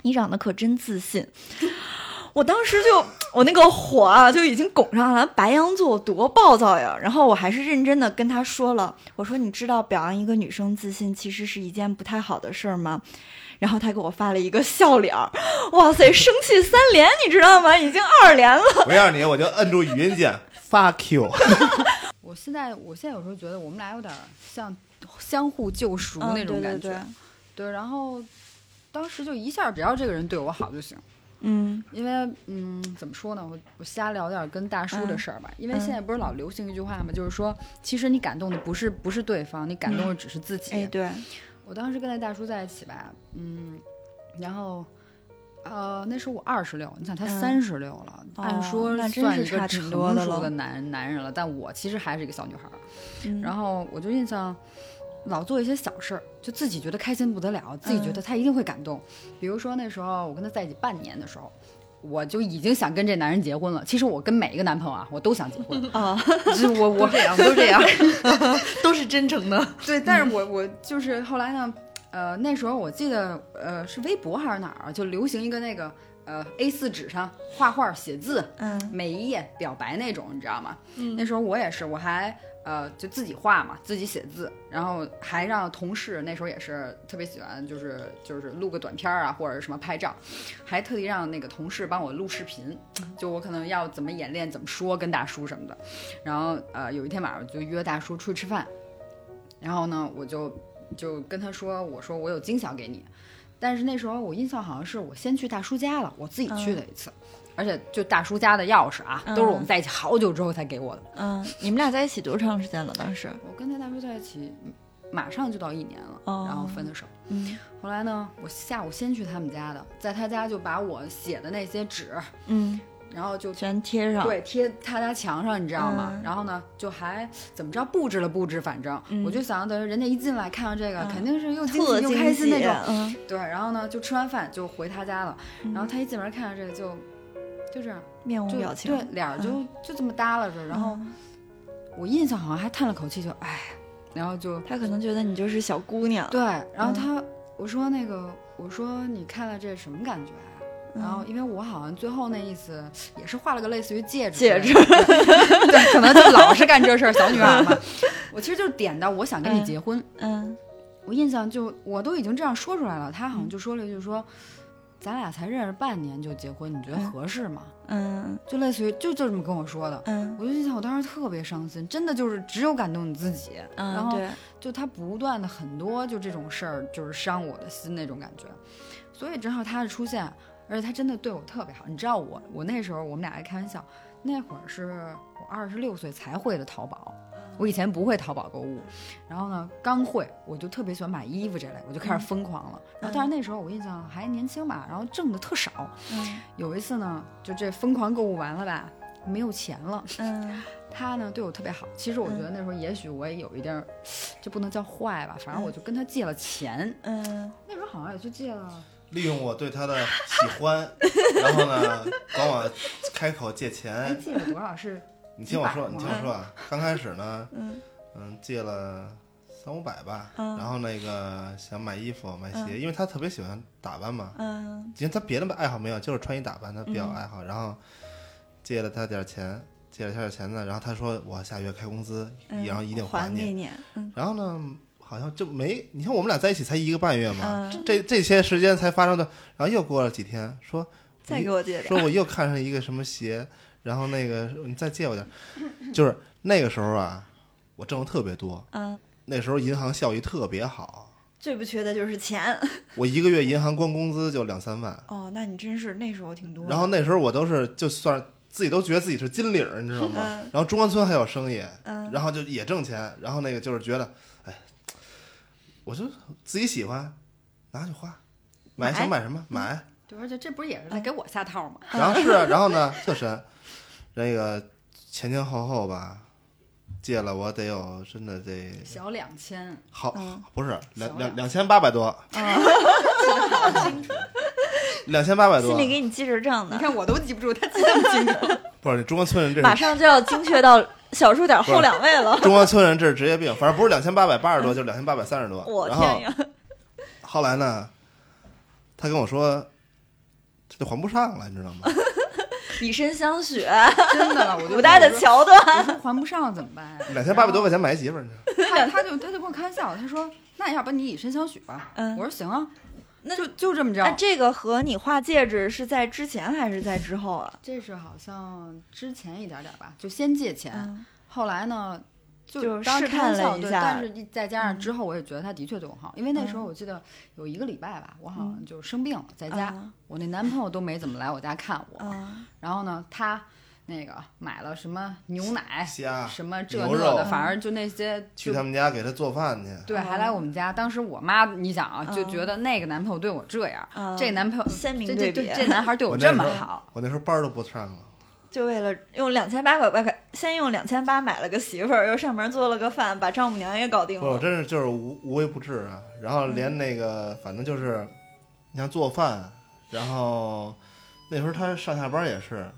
你长得可真自信。我当时就我那个火啊就已经拱上了，白羊座多暴躁呀！然后我还是认真的跟他说了，我说你知道表扬一个女生自信其实是一件不太好的事儿吗？然后他给我发了一个笑脸，哇塞，生气三连，你知道吗？已经二连了。我要你，我就摁住语音键 ，fuck you 。我现在我现在有时候觉得我们俩有点像相互救赎那种感觉，嗯、对, 对, 对, 对，然后当时就一下，只要这个人对我好就行。嗯，因为嗯，怎么说呢，我我瞎聊点跟大叔的事儿吧、嗯。因为现在不是老流行一句话嘛、嗯，就是说，其实你感动的不是不是对方，你感动的只是自己。哎、嗯，对，我当时跟那大叔在一起吧，嗯，然后，呃，那时候我二十六，你想他三十六了、嗯，按说算一个成熟的男、哦、男人了，但我其实还是一个小女孩。嗯、然后我就印象。老做一些小事儿，就自己觉得开心不得了，自己觉得他一定会感动、嗯、比如说那时候我跟他在一起半年的时候，我就已经想跟这男人结婚了。其实我跟每一个男朋友啊我都想结婚啊、哦，是我我都这样都是真诚的，对。但是我我就是后来呢呃，那时候我记得呃是微博还是哪儿就流行一个那个呃 A 四 纸上画画写字，嗯，每一页表白那种，你知道吗？嗯，那时候我也是，我还呃就自己画嘛，自己写字，然后还让同事，那时候也是特别喜欢，就是就是录个短片啊或者什么拍照，还特地让那个同事帮我录视频，就我可能要怎么演练怎么说跟大叔什么的。然后呃有一天晚上我就约大叔出去吃饭，然后呢我就就跟他说，我说我有惊喜给你。但是那时候我印象好像是我先去大叔家了，我自己去了一次、嗯、而且就大叔家的钥匙啊、嗯、都是我们在一起好久之后才给我的。嗯，你们俩在一起多长时间了？当时我跟他大叔在一起马上就到一年了、哦、然后分的手。嗯，后来呢我下午先去他们家的，在他家就把我写的那些纸嗯然后就全贴上，对，贴他家墙上，你知道吗、嗯、然后呢就还怎么着布置了布置，反正、嗯、我就想等人家一进来看到这个、嗯、肯定是又惊喜又开心那种、嗯、对。然后呢就吃完饭就回他家了、嗯、然后他一进门看到这个就就这样面无表情，对，脸就、嗯、就这么耷拉着。然后、嗯、我印象好像还叹了口气，就哎，然后就他可能觉得你就是小姑娘，对。然后他、嗯、我说那个我说你看了这什么感觉啊？然后因为我好像最后那意思也是画了个类似于戒指戒指 对, 对，可能就老是干这事儿，小女孩嘛。我其实就是点到我想跟你结婚。 嗯, 嗯我印象就我都已经这样说出来了，他好像就说了一句说、嗯、咱俩才认识半年就结婚，你觉得合适吗？嗯，就类似于就就这么跟我说的。嗯，我就印象我当时特别伤心，真的就是只有感动你自己。嗯，然后就他不断的很多就这种事儿，就是伤我的心那种感觉。所以正好他的出现，而且他真的对我特别好。你知道我我那时候我们俩还开玩笑，那会儿是我二十六岁才会的淘宝。我以前不会淘宝购物，然后呢刚会我就特别喜欢买衣服这类，我就开始疯狂了、嗯、然后但是那时候我印象还年轻嘛，然后挣的特少、嗯、有一次呢就这疯狂购物完了吧，没有钱了、嗯、他呢对我特别好，其实我觉得那时候也许我也有一点就不能叫坏吧，反正我就跟他借了钱。嗯，那时候好像也就借了，利用我对他的喜欢然后呢管我开口借钱、哎、借了多少是你听我说，你听我说啊！刚开始呢，嗯嗯，借了三五百吧，嗯、然后那个想买衣服、买鞋、嗯，因为他特别喜欢打扮嘛，嗯，因为他别的爱好没有，就是穿衣打扮他比较爱好、嗯。然后借了他点钱，借了他点钱呢，然后他说我下月开工资，嗯、然后一定还你。还你嗯、然后呢，好像就没你看我们俩在一起才一个半月嘛，嗯、这这些时间才发生的。然后又过了几天，说再给我借点，说我又看上一个什么鞋。然后那个你再借我点，就是那个时候啊我挣的特别多，嗯，那时候银行效益特别好，最不缺的就是钱，我一个月银行光工资就两三万。哦，那你真是那时候挺多的。然后那时候我都是就算自己都觉得自己是金领你知道吗、嗯、然后中关村还有生意、嗯、然后就也挣钱，然后那个就是觉得哎我就自己喜欢拿去花，买想买什么买、嗯、对，而且这不是也是在给我下套吗？然后是然后呢特神那个前前后后吧，借了我得有真的得小两千，好、嗯、不是两两两千八百多，两千八百多，心里给你记着账的。你看我都记不住，他记那么清楚。不是你中关村人这马上就要精确到小数点后两位了。中关村人这是职业病，反正不是两千八百八十多，就是两千八百三十多。我天呀！后来呢，他跟我说，这就还不上了，你知道吗？以身相许，真的，我古代的桥段，还不上怎么办、啊？两千八百多块钱买媳妇儿，他他就他就跟我开玩笑，他说：“那要不你以身相许吧？”嗯，我说：“行啊，那就就这么着。”那这个和你画戒指是在之前还是在之后啊？这是好像之前一点点吧，就先借钱，嗯、后来呢就试探了一下，但是再加上之后，我也觉得他的确对我好、嗯，因为那时候我记得有一个礼拜吧，我好像就生病了，在家。嗯嗯，我那男朋友都没怎么来我家看我、嗯、然后呢他那个买了什么牛奶虾什么这那的，反正就那些去他们家给他做饭去，对、嗯、还来我们家。当时我妈你想啊、嗯、就觉得那个男朋友对我这样、嗯、这男朋友鲜明对比， 这, 这, 这男孩对我这么好，我那时候班都不上了，就为了用两千八百块，先用两千八买了个媳妇儿，又上门做了个饭，把丈母娘也搞定了。我真是就是无无微不至啊，然后连那个、嗯、反正就是你像做饭，然后那时候他上下班也是，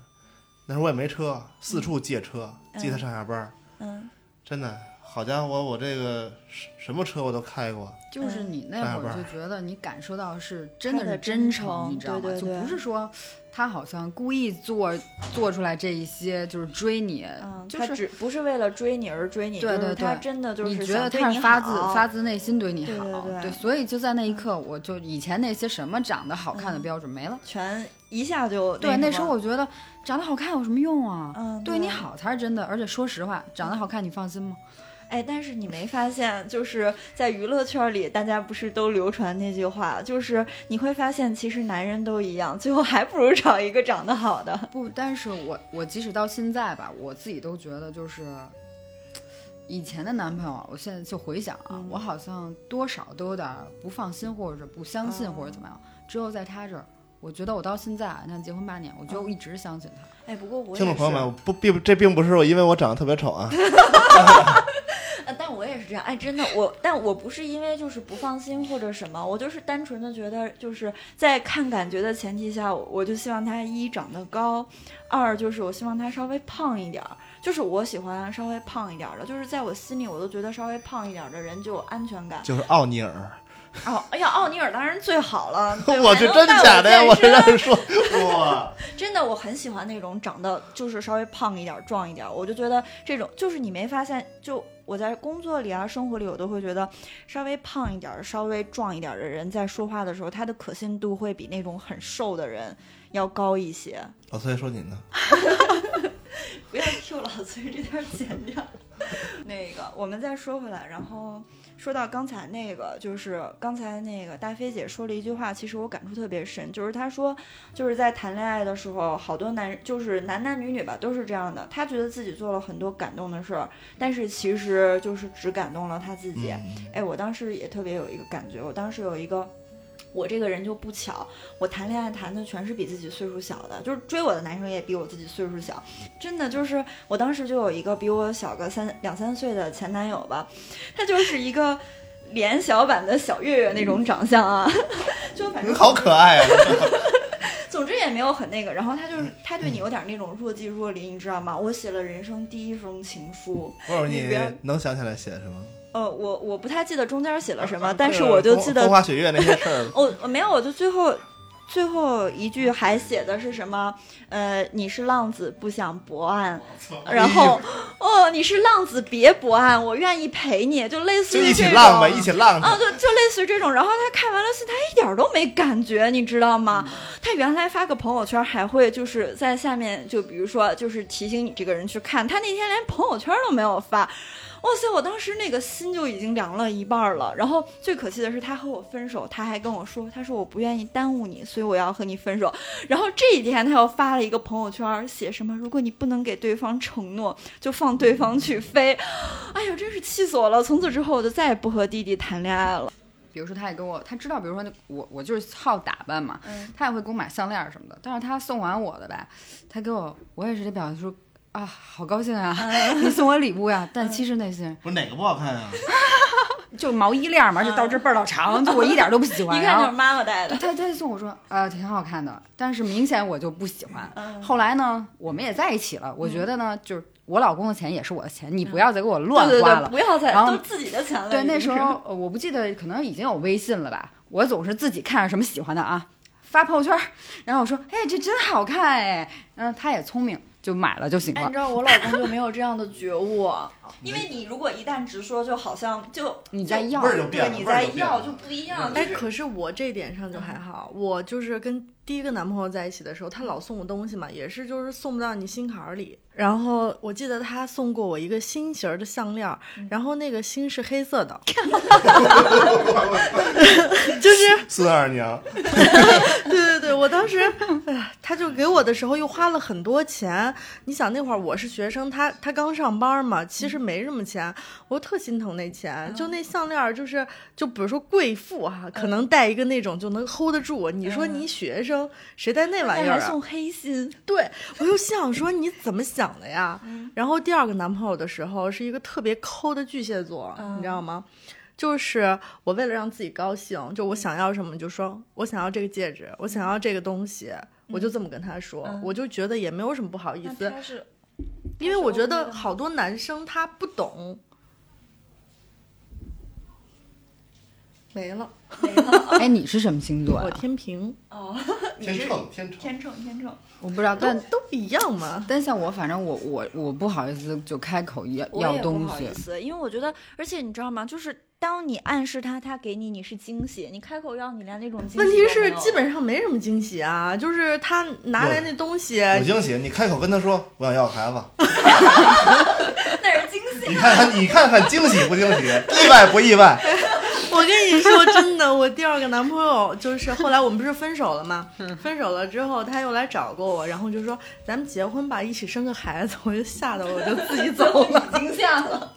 那时候我也没车，四处借车、嗯、借他上下班。嗯，真的好家伙，我这个什么车我都开过。就是你那会儿就觉得你感受到是真的是真诚，你知道吗？对对对，就不是说他好像故意做做出来这一些就是追你、嗯、就是他只不是为了追你而追你，对对对，就是、他真的就是你觉得他是发自发自内心对你好，对对对对，所以就在那一刻我就以前那些什么长得好看的标准没了、嗯、全一下就对。那时候我觉得长得好看有什么用啊、嗯、对, 对你好才是真的。而且说实话长得好看你放心吗？哎，但是你没发现就是在娱乐圈里大家不是都流传那句话，就是你会发现其实男人都一样，最后还不如找一个长得好的。不，但是我我即使到现在吧，我自己都觉得就是以前的男朋友，我现在就回想啊、嗯、我好像多少都有点不放心或者不相信或者怎么样、嗯、只有在他这儿我觉得我到现在那结婚八年我觉得我一直相信他、嗯、哎，不过我也是听众朋友们不并这并不是我因为我长得特别丑啊但我也是这样，哎，真的，我但我不是因为就是不放心或者什么，我就是单纯的觉得就是在看感觉的前提下，我就希望他一长得高，二就是我希望他稍微胖一点，就是我喜欢稍微胖一点的，就是在我心里我都觉得稍微胖一点的人就有安全感，就是奥尼尔。哦，哎呀，奥尼尔当然最好了。我是真假的呀，我是让人说哇，真的，我很喜欢那种长得就是稍微胖一点、壮一点，我就觉得这种就是你没发现就。我在工作里啊生活里我都会觉得稍微胖一点稍微壮一点的人在说话的时候他的可信度会比那种很瘦的人要高一些。老崔说你呢不要 Q 老崔，这点剪掉那个我们再说回来，然后说到刚才那个就是刚才那个大飞姐说了一句话，其实我感触特别深，就是她说就是在谈恋爱的时候好多男就是男男女女吧都是这样的，她觉得自己做了很多感动的事儿，但是其实就是只感动了她自己、嗯、哎，我当时也特别有一个感觉，我当时有一个我这个人就不巧，我谈恋爱谈的全是比自己岁数小的，就是追我的男生也比我自己岁数小，真的就是我当时就有一个比我小个三两三岁的前男友吧，他就是一个脸小版的小月月那种长相啊，就反正好可爱啊总之也没有很那个，然后他就是他对你有点那种若即若离，你知道吗？我写了人生第一封情书，哦，你能想起来写什么？呃，我我不太记得中间写了什么，啊、但是我就记得风花雪月那些事儿。我、哦、没有，我就最后最后一句还写的是什么？呃，你是浪子不想博岸，然后哦，你是浪子别博岸，我愿意陪你，就类似于这种就一起浪吧，一起浪啊，就就类似于这种。然后他看完了戏，他一点都没感觉，你知道吗？嗯、他原来发个朋友圈还会就是在下面，就比如说就是提醒你这个人去看，他那天连朋友圈都没有发。哇塞！我当时那个心就已经凉了一半了。然后最可气的是，他和我分手，他还跟我说：“他说我不愿意耽误你，所以我要和你分手。”然后这一天他又发了一个朋友圈，写什么：“如果你不能给对方承诺，就放对方去飞。”哎呦，真是气死我了！从此之后，我就再也不和弟弟谈恋爱了。比如说，他也跟我，他知道，比如说我我就是好打扮嘛，嗯、他也会给我买项链什么的。但是他送完我的吧，他给我，我也是得表示说。啊，好高兴啊！嗯、你送我礼物呀、啊，嗯、但其实那些不是哪个不好看啊，就毛衣链嘛，就到这倍儿老长，嗯、就我一点都不喜欢。一看就是妈妈戴的。他他送我说，呃，挺好看的，但是明显我就不喜欢。嗯、后来呢，我们也在一起了。我觉得呢，嗯、就是我老公的钱也是我的钱，你不要再给我乱花了，嗯、对对对，不要再，然后都自己的钱了。对，那时候我不记得，可能已经有微信了吧。我总是自己看什么喜欢的啊，发朋友圈，然后我说，哎，这真好看哎。嗯，他也聪明。就买了就行了。你知道我老公就没有这样的觉悟、啊，因为你如果一旦直说，就好像就你在要，对，你在要就不一样。哎，可是我这点上就还好，嗯、我就是跟第一个男朋友在一起的时候，他老送我东西嘛，也是就是送不到你心坎里。然后我记得他送过我一个心形的项链，嗯、然后那个心是黑色的，就是孙二娘。对。我当时、呃、他就给我的时候又花了很多钱，你想那会儿我是学生，他他刚上班嘛，其实没什么钱，我特心疼那钱，就那项链就是就比如说贵妇哈、啊，可能戴一个那种就能 hold 得住，你说你学生谁戴那玩意儿、啊、还送黑心，对，我就想说你怎么想的呀。然后第二个男朋友的时候是一个特别抠的巨蟹座，你知道吗，就是我为了让自己高兴，就我想要什么就说我想要这个戒指，我想要这个东西、嗯、我就这么跟他说、嗯、我就觉得也没有什么不好意思，他是因为我觉得好多男生他不懂，没了没了。哎，你是什么星座啊？我天平。哦，天秤天秤天秤天秤，我不知道，但都一样嘛。但像我，反正我我我不好意思就开口要要东西，我也不好意思，因为我觉得，而且你知道吗？就是。当你暗示他，他给你，你是惊喜；你开口要，你连那种惊喜。问题是基本上没什么惊喜啊，就是他拿来那东西有惊喜，你开口跟他说我想要孩子，那是惊喜。你看看，你看看惊喜不惊喜，意外不意外？我跟你说真的，我第二个男朋友就是后来我们不是分手了吗？分手了之后他又来找过我，然后就说咱们结婚吧，一起生个孩子。我就吓得我就自己走了，惊吓了。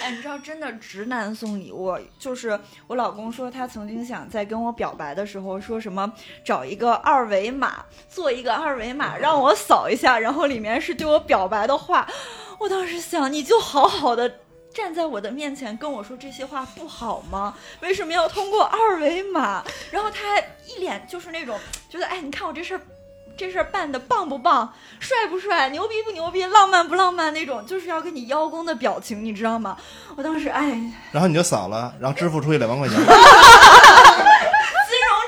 哎，你知道真的直男送礼物，就是我老公说他曾经想在跟我表白的时候说什么找一个二维码，做一个二维码让我扫一下，然后里面是对我表白的话。我当时想，你就好好的站在我的面前跟我说这些话不好吗？为什么要通过二维码？然后他一脸就是那种觉得，哎，你看我这事儿这事儿办的棒不棒，帅不帅，牛逼不牛逼，浪漫不浪漫，那种就是要跟你邀功的表情，你知道吗？我当时哎，然后你就扫了，然后支付出去两万块钱，金融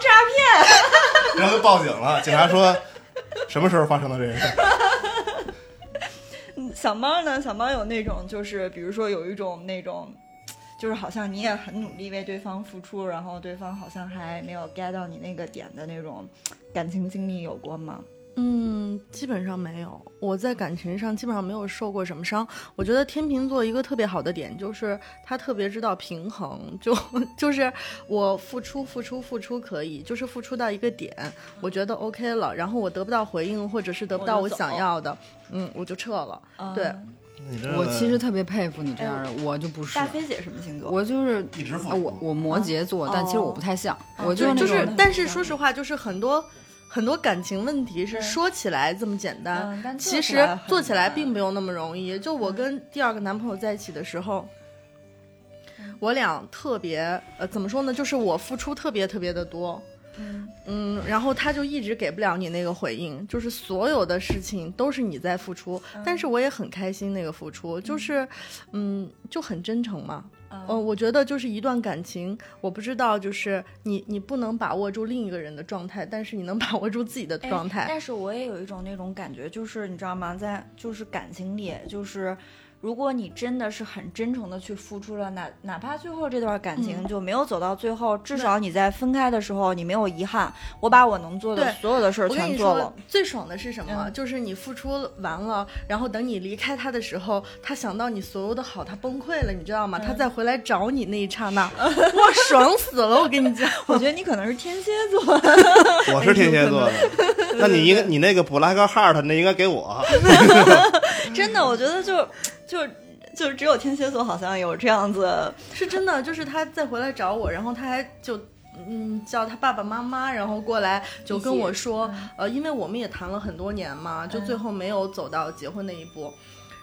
诈骗，然后就报警了。警察说什么时候发生的这个事？小猫呢，小猫有那种就是比如说有一种那种就是好像你也很努力为对方付出，然后对方好像还没有 get 到你那个点的那种感情经历有过吗？嗯，基本上没有，我在感情上基本上没有受过什么伤。我觉得天秤座一个特别好的点就是他特别知道平衡，就就是我付出付出付出可以，就是付出到一个点我觉得 OK 了，然后我得不到回应或者是得不到我想要的，嗯，我就撤了、嗯、对。我其实特别佩服你这样的、哎、我就不是。大飞姐什么星座？我就是一直付出、啊、我我摩羯座、啊、但其实我不太像、啊、我就是、就是、但是说实话就是很多很多感情问题是说起来这么简单、嗯、其实做起来并没有那么容易、嗯、就我跟第二个男朋友在一起的时候、嗯、我俩特别呃怎么说呢，就是我付出特别特别的多，嗯嗯，然后他就一直给不了你那个回应，就是所有的事情都是你在付出、嗯、但是我也很开心那个付出，就是嗯就很真诚嘛。嗯、呃，我觉得就是一段感情，我不知道，就是你你不能把握住另一个人的状态，但是你能把握住自己的状态。哎、但是我也有一种那种感觉，就是你知道吗，在就是感情里，就是如果你真的是很真诚的去付出了，哪哪怕最后这段感情就没有走到最后，嗯、至少你在分开的时候你没有遗憾。我把我能做的所有的事全做了。最爽的是什么、嗯？就是你付出完了，然后等你离开他的时候，他想到你所有的好，他崩溃了，你知道吗？嗯、他再回。回来找你那一刹那，哇，爽死了！我跟你讲，我觉得你可能是天蝎座，我是天蝎座的。那你应该，你那个 black heart 那应该给我。真的，我觉得就就就只有天蝎座好像有这样子，是真的。就是他再回来找我，然后他还就。嗯，叫他爸爸妈妈，然后过来就跟我说、嗯，呃，因为我们也谈了很多年嘛，就最后没有走到结婚那一步。嗯，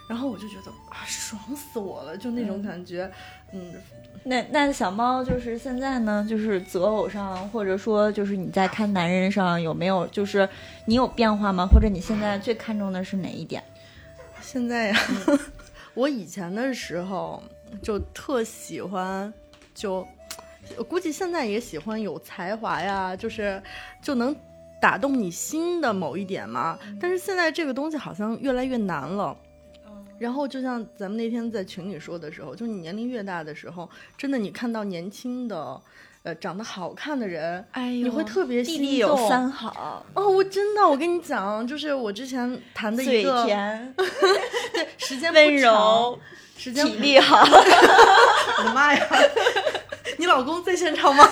然后我就觉得啊，爽死我了，就那种感觉，嗯。嗯，那那小猫就是现在呢，就是择偶上，或者说就是你在看男人上有没有，就是你有变化吗？或者你现在最看重的是哪一点？现在呀、嗯，我以前的时候就特喜欢，就我估计现在也喜欢有才华呀，就是就能打动你心的某一点嘛。但是现在这个东西好像越来越难了。然后就像咱们那天在群里说的时候，就你年龄越大的时候，真的你看到年轻的呃长得好看的人，哎呦，你会特别心动。弟弟有三好哦，我真的，我跟你讲，就是我之前谈的一个嘴甜对，时间不长，温柔，时间体力好我的妈呀，你老公在现场吗？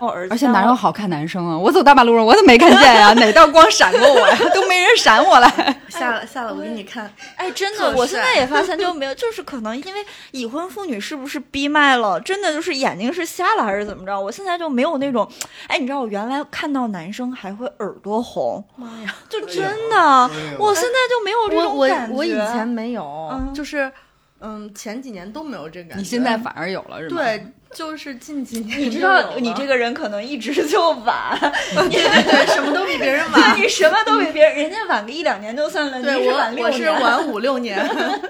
我儿子，而且哪有好看男生啊？我走大马路上我怎么没看见呀、啊？哪道光闪过我呀、啊？都没人闪我来。下了下了，我给你看。哎，真的，我现在也发现就没有，就是可能因为已婚妇女是不是逼麦了？真的就是眼睛是瞎了还是怎么着？我现在就没有那种，哎，你知道我原来看到男生还会耳朵红，妈呀，就真的，哎哎、我现在就没有这种感觉。我, 我, 我以前没有，嗯、就是。嗯，前几年都没有这个感觉，你现在反而有了是吧？对，就是近几年。你知道，你这个人可能一直就晚，你什么都比别人晚，你什么都比别人，人家晚个一两年就算了，对，你是晚六年，我我是晚五六年，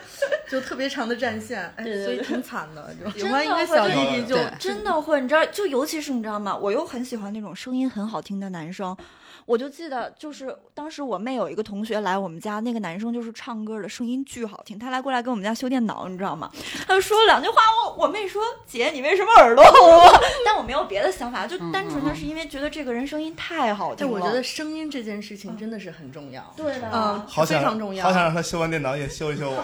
就特别长的战线，哎，所以挺惨的。就喜欢一个小弟弟就真的会，你知道，就尤其是你知道吗？我又很喜欢那种声音很好听的男生。我就记得，就是当时我妹有一个同学来我们家，那个男生就是唱歌的，声音巨好听。他来过来跟我们家修电脑，你知道吗？他就说了两句话，我我妹说：“姐，你为什么耳朵红？”但我没有别的想法，就单纯的是因为觉得这个人声音太好听了。对，我觉得声音这件事情真的是很重要。嗯、对的，嗯，非常重要。好想让他修完电脑也修一修我。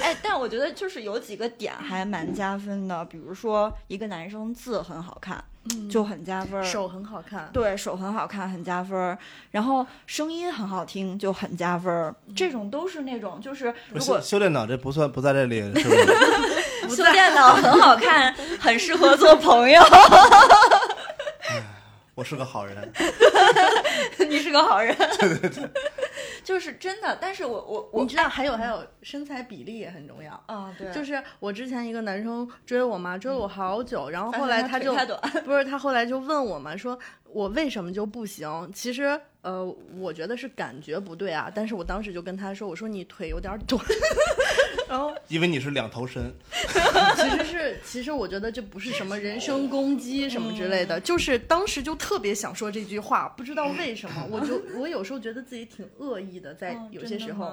哎，但我觉得就是有几个点还蛮加分的，比如说一个男生字很好看。就很加分，手很好看，对，手很好看，很加分。然后声音很好听，就很加分。这种都是那种，就是如果修电脑这不算不在这里，是不是？修电脑很好看，很适合做朋友。我是个好人，你是个好人，对对对，就是真的。但是我我我，你知道还有还有身材比例也很重要啊，对，就是我之前一个男生追我嘛，追了我好久，然后后来他就不是他后来就问我嘛，说我为什么就不行？其实呃，我觉得是感觉不对啊，但是我当时就跟他说，我说你腿有点短。然后因为你是两头身，其实是其实我觉得这不是什么人身攻击什么之类的，就是当时就特别想说这句话，不知道为什么，我就我有时候觉得自己挺恶意的，在有些时候。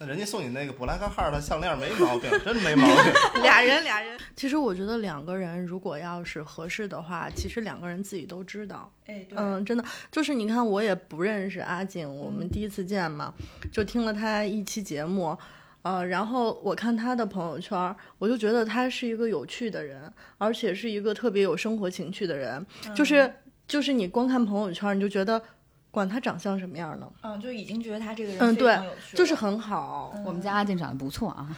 那人家送你那个布拉克哈尔的项链没毛病，真没毛病。俩人俩人，其实我觉得两个人如果要是合适的话，其实两个人自己都知道。哎，对，嗯，真的就是你看，我也不认识阿景，我们第一次见嘛，就听了他一期节目，呃，然后我看他的朋友圈，我就觉得他是一个有趣的人，而且是一个特别有生活情趣的人，嗯、就是就是你光看朋友圈，你就觉得。管他长相什么样呢？嗯，就已经觉得他这个人嗯，对，就是很好。嗯、我们家阿健长得不错啊。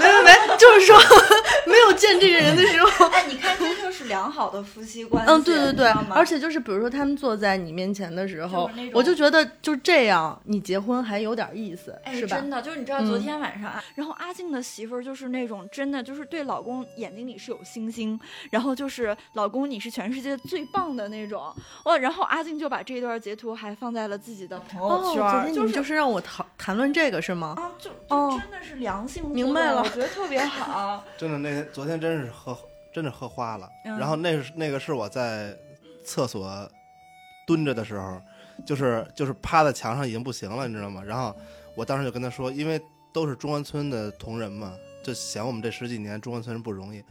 没没没，就是说没有见这个人的时候，哎，你看这就是良好的夫妻关系。嗯，对对对，而且就是比如说他们坐在你面前的时候，就是、我就觉得就这样，你结婚还有点意思，哎、是吧？真的，就是你知道昨天晚上，嗯、然后阿静的媳妇儿就是那种真的就是对老公眼睛里是有星星，然后就是老公你是全世界最棒的那种哦，然后阿静就把这段截图还放在了自己的朋友圈。哦、就是、你就是让我谈谈论这个是吗？啊，就就真的是良性、哦，明白了。我觉得特别好，真的，那昨天真是喝，真的喝花了。嗯、然后那是那个是我在厕所蹲着的时候，就是就是趴在墙上已经不行了，你知道吗？然后我当时就跟他说，因为都是中关村的同仁嘛，就想我们这十几年中关村人不容易，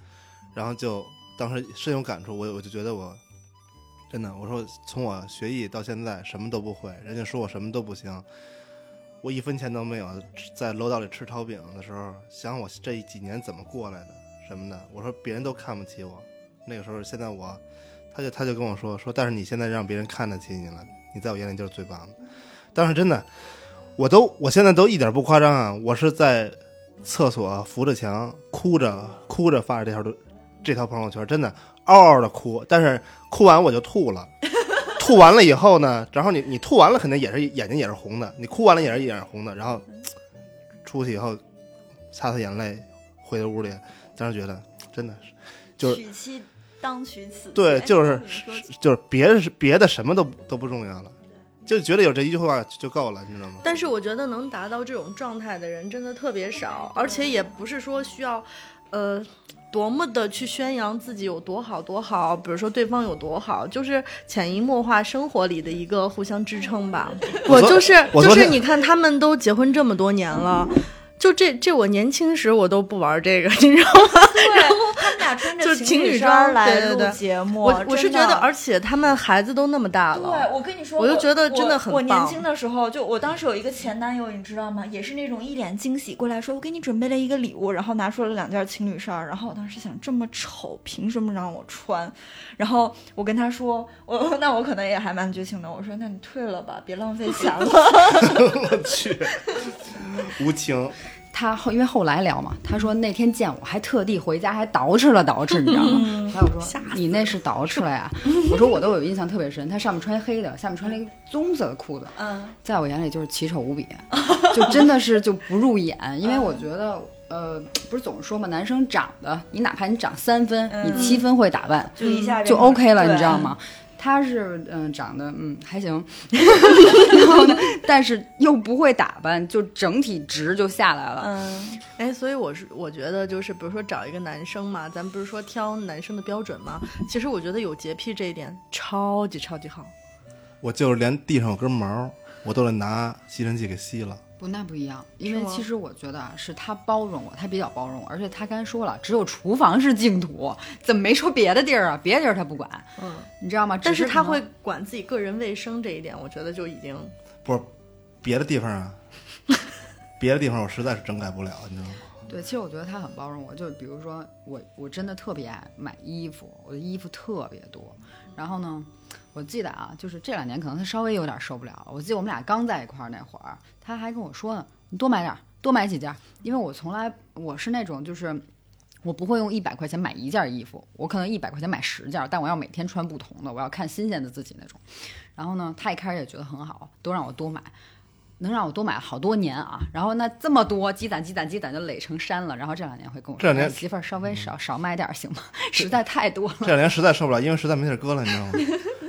然后就当时深有感触，我我就觉得我真的，我说从我学艺到现在什么都不会，人家说我什么都不行。我一分钱都没有，在楼道里吃炒饼的时候想我这几年怎么过来的什么的，我说别人都看不起我，那个时候现在我他就他就跟我说说但是你现在让别人看得起你了，你在我眼里就是最棒的。但是真的我都我现在都一点不夸张啊，我是在厕所扶着墙哭着哭着发着这条这条朋友圈，真的嗷嗷的哭，但是哭完我就吐了。吐完了以后呢，然后你你吐完了肯定也是眼睛也是红的，你哭完了也是眼睛红的，然后出去以后擦擦眼泪回到屋里，当时觉得真的就是娶妻当娶子，对，就是就是别的别的什么都都不重要了，就觉得有这一句话就够了，你知道吗？但是我觉得能达到这种状态的人真的特别少，而且也不是说需要呃多么的去宣扬自己有多好多好，比如说对方有多好，就是潜移默化生活里的一个互相支撑吧。我就是我就是你看他们都结婚这么多年了，就这这我年轻时我都不玩这个，你知道吗？然后他们俩穿着情侣装来录节目，我我是觉得，而且他们孩子都那么大了。对，我跟你说，我就觉得真的很棒。我。我年轻的时候，就我当时有一个前男友，你知道吗？也是那种一脸惊喜过来说，我给你准备了一个礼物，然后拿出了两件情侣衫，然后我当时想，这么丑，凭什么让我穿？然后我跟他说，我那我可能也还蛮绝情的，我说那你退了吧，别浪费钱了。我去，无情。他后因为后来聊嘛，他说那天见我还特地回家还捯饬了捯饬，你知道吗？后来我说你那是捯饬了呀？我说我都有印象特别深，他上面穿黑的，下面穿了一个棕色的裤子，嗯，在我眼里就是奇丑无比，就真的是就不入眼，因为我觉得。呃，不是总说嘛，男生长的，你哪怕你长三分，嗯、你七分会打扮，就一下就 OK 了，你知道吗？他是嗯、呃、长得嗯还行，然后呢，但是又不会打扮，就整体值就下来了。嗯，哎，所以我是我觉得就是比如说找一个男生嘛，咱不是说挑男生的标准嘛，其实我觉得有洁癖这一点超级超级好。我就是连地上有根毛，我都得拿吸尘器给吸了。不，那不一样，因为其实我觉得啊，是他包容我，他比较包容我，而且他刚才说了，只有厨房是净土，怎么没说别的地儿啊？别的地儿他不管，嗯，你知道吗？但是他会管自己个人卫生这一点，我觉得就已经不是别的地方啊，别的地方我实在是整改不了，你知道吗？对，其实我觉得他很包容我，就比如说我，我真的特别爱买衣服，我的衣服特别多，然后呢。我记得啊，就是这两年可能他稍微有点受不了了。我记得我们俩刚在一块儿那会儿，他还跟我说呢：“你多买点，多买几件。”因为我从来我是那种就是我不会用一百块钱买一件衣服，我可能一百块钱买十件，但我要每天穿不同的，我要看新鲜的自己那种。然后呢，他一开始也觉得很好，都让我多买，能让我多买好多年啊。然后那这么多积攒积攒积攒就垒成山了。然后这两年会跟我说：“媳妇儿稍微少、嗯、少买点行吗？实在太多了。”这两年实在受不了，因为实在没地儿搁了，你知道吗？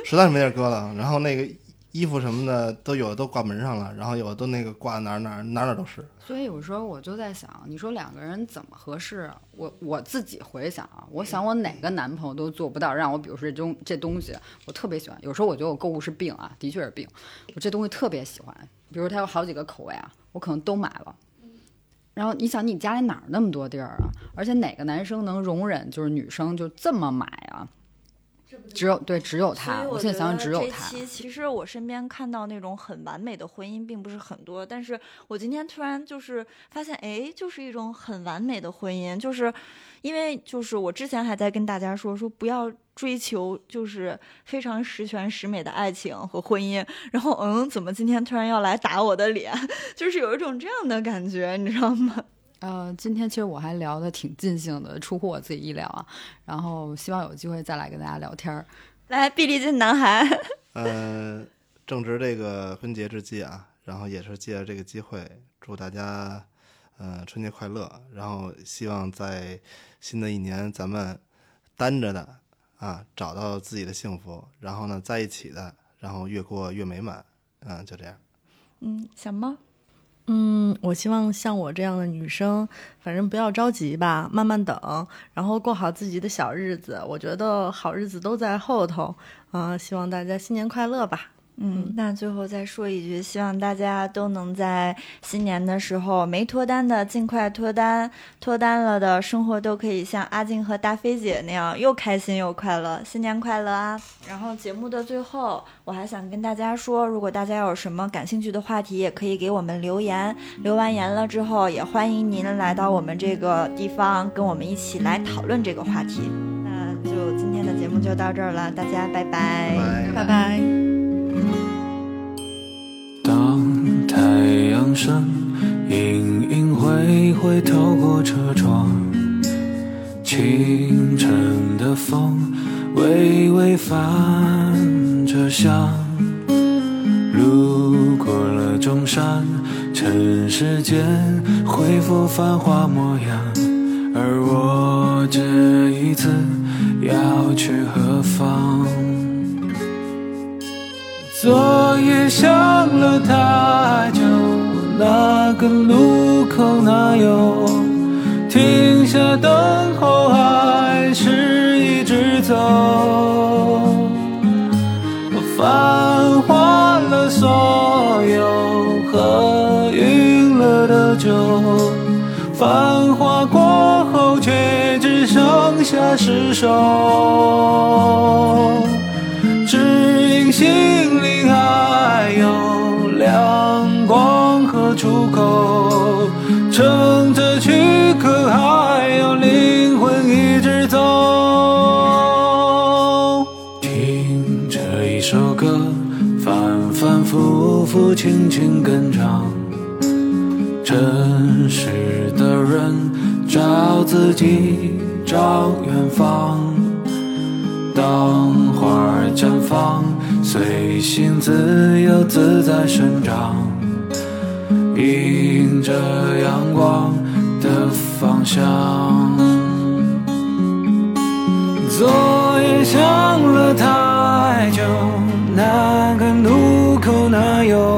实在是没地儿搁了，然后那个衣服什么的都有的都挂门上了，然后有的都那个挂哪儿哪儿哪儿哪都是。所以有时候我就在想，你说两个人怎么合适？我我自己回想啊，我想我哪个男朋友都做不到让我，比如说这东这东西我特别喜欢。有时候我觉得我购物是病啊，的确是病。我这东西特别喜欢，比如它有好几个口味啊，我可能都买了。然后你想你家里哪儿那么多地儿啊？而且哪个男生能容忍就是女生就这么买啊？只有对，只有他。我现在想想，只有他。其实我身边看到那种很完美的婚姻并不是很多，但是我今天突然就是发现，哎，就是一种很完美的婚姻，就是因为就是我之前还在跟大家说说不要追求就是非常十全十美的爱情和婚姻，然后嗯，怎么今天突然要来打我的脸，就是有一种这样的感觉，你知道吗？呃，今天其实我还聊得挺尽兴的，出乎我自己意料啊。然后希望有机会再来跟大家聊天。来，毕力尽男孩。呃，正值这个春节之际啊，然后也是借着这个机会，祝大家呃春节快乐。然后希望在新的一年，咱们单着的啊，找到自己的幸福。然后呢，在一起的，然后越过越美满。嗯、呃，就这样。嗯，小猫。嗯，我希望像我这样的女生，反正不要着急吧，慢慢等，然后过好自己的小日子。我觉得好日子都在后头啊、呃！希望大家新年快乐吧。嗯，那最后再说一句，希望大家都能在新年的时候没脱单的尽快脱单，脱单了的生活都可以像阿静和大飞姐那样又开心又快乐，新年快乐啊！然后节目的最后我还想跟大家说，如果大家有什么感兴趣的话题也可以给我们留言，留完言了之后也欢迎您来到我们这个地方跟我们一起来讨论这个话题。那就今天的节目就到这儿了，大家拜拜，拜拜。当太阳升，隐隐晦晦透过车窗，清晨的风微微泛着香，路过了中山，尘世间恢复繁华模样，而我这一次要去何方？昨夜想了太久，那个路口哪有停下等候，还是一直走？繁华了所有，喝晕了的酒，繁华过后却只剩下失守，只因心里还有亮光和出口，乘着躯壳还有灵魂一直走。听着一首歌，反反复复轻轻跟唱，真实的人找自己找远方，当花儿绽放随心自由自在生长，迎着阳光的方向。昨夜想了太久，那个路口哪有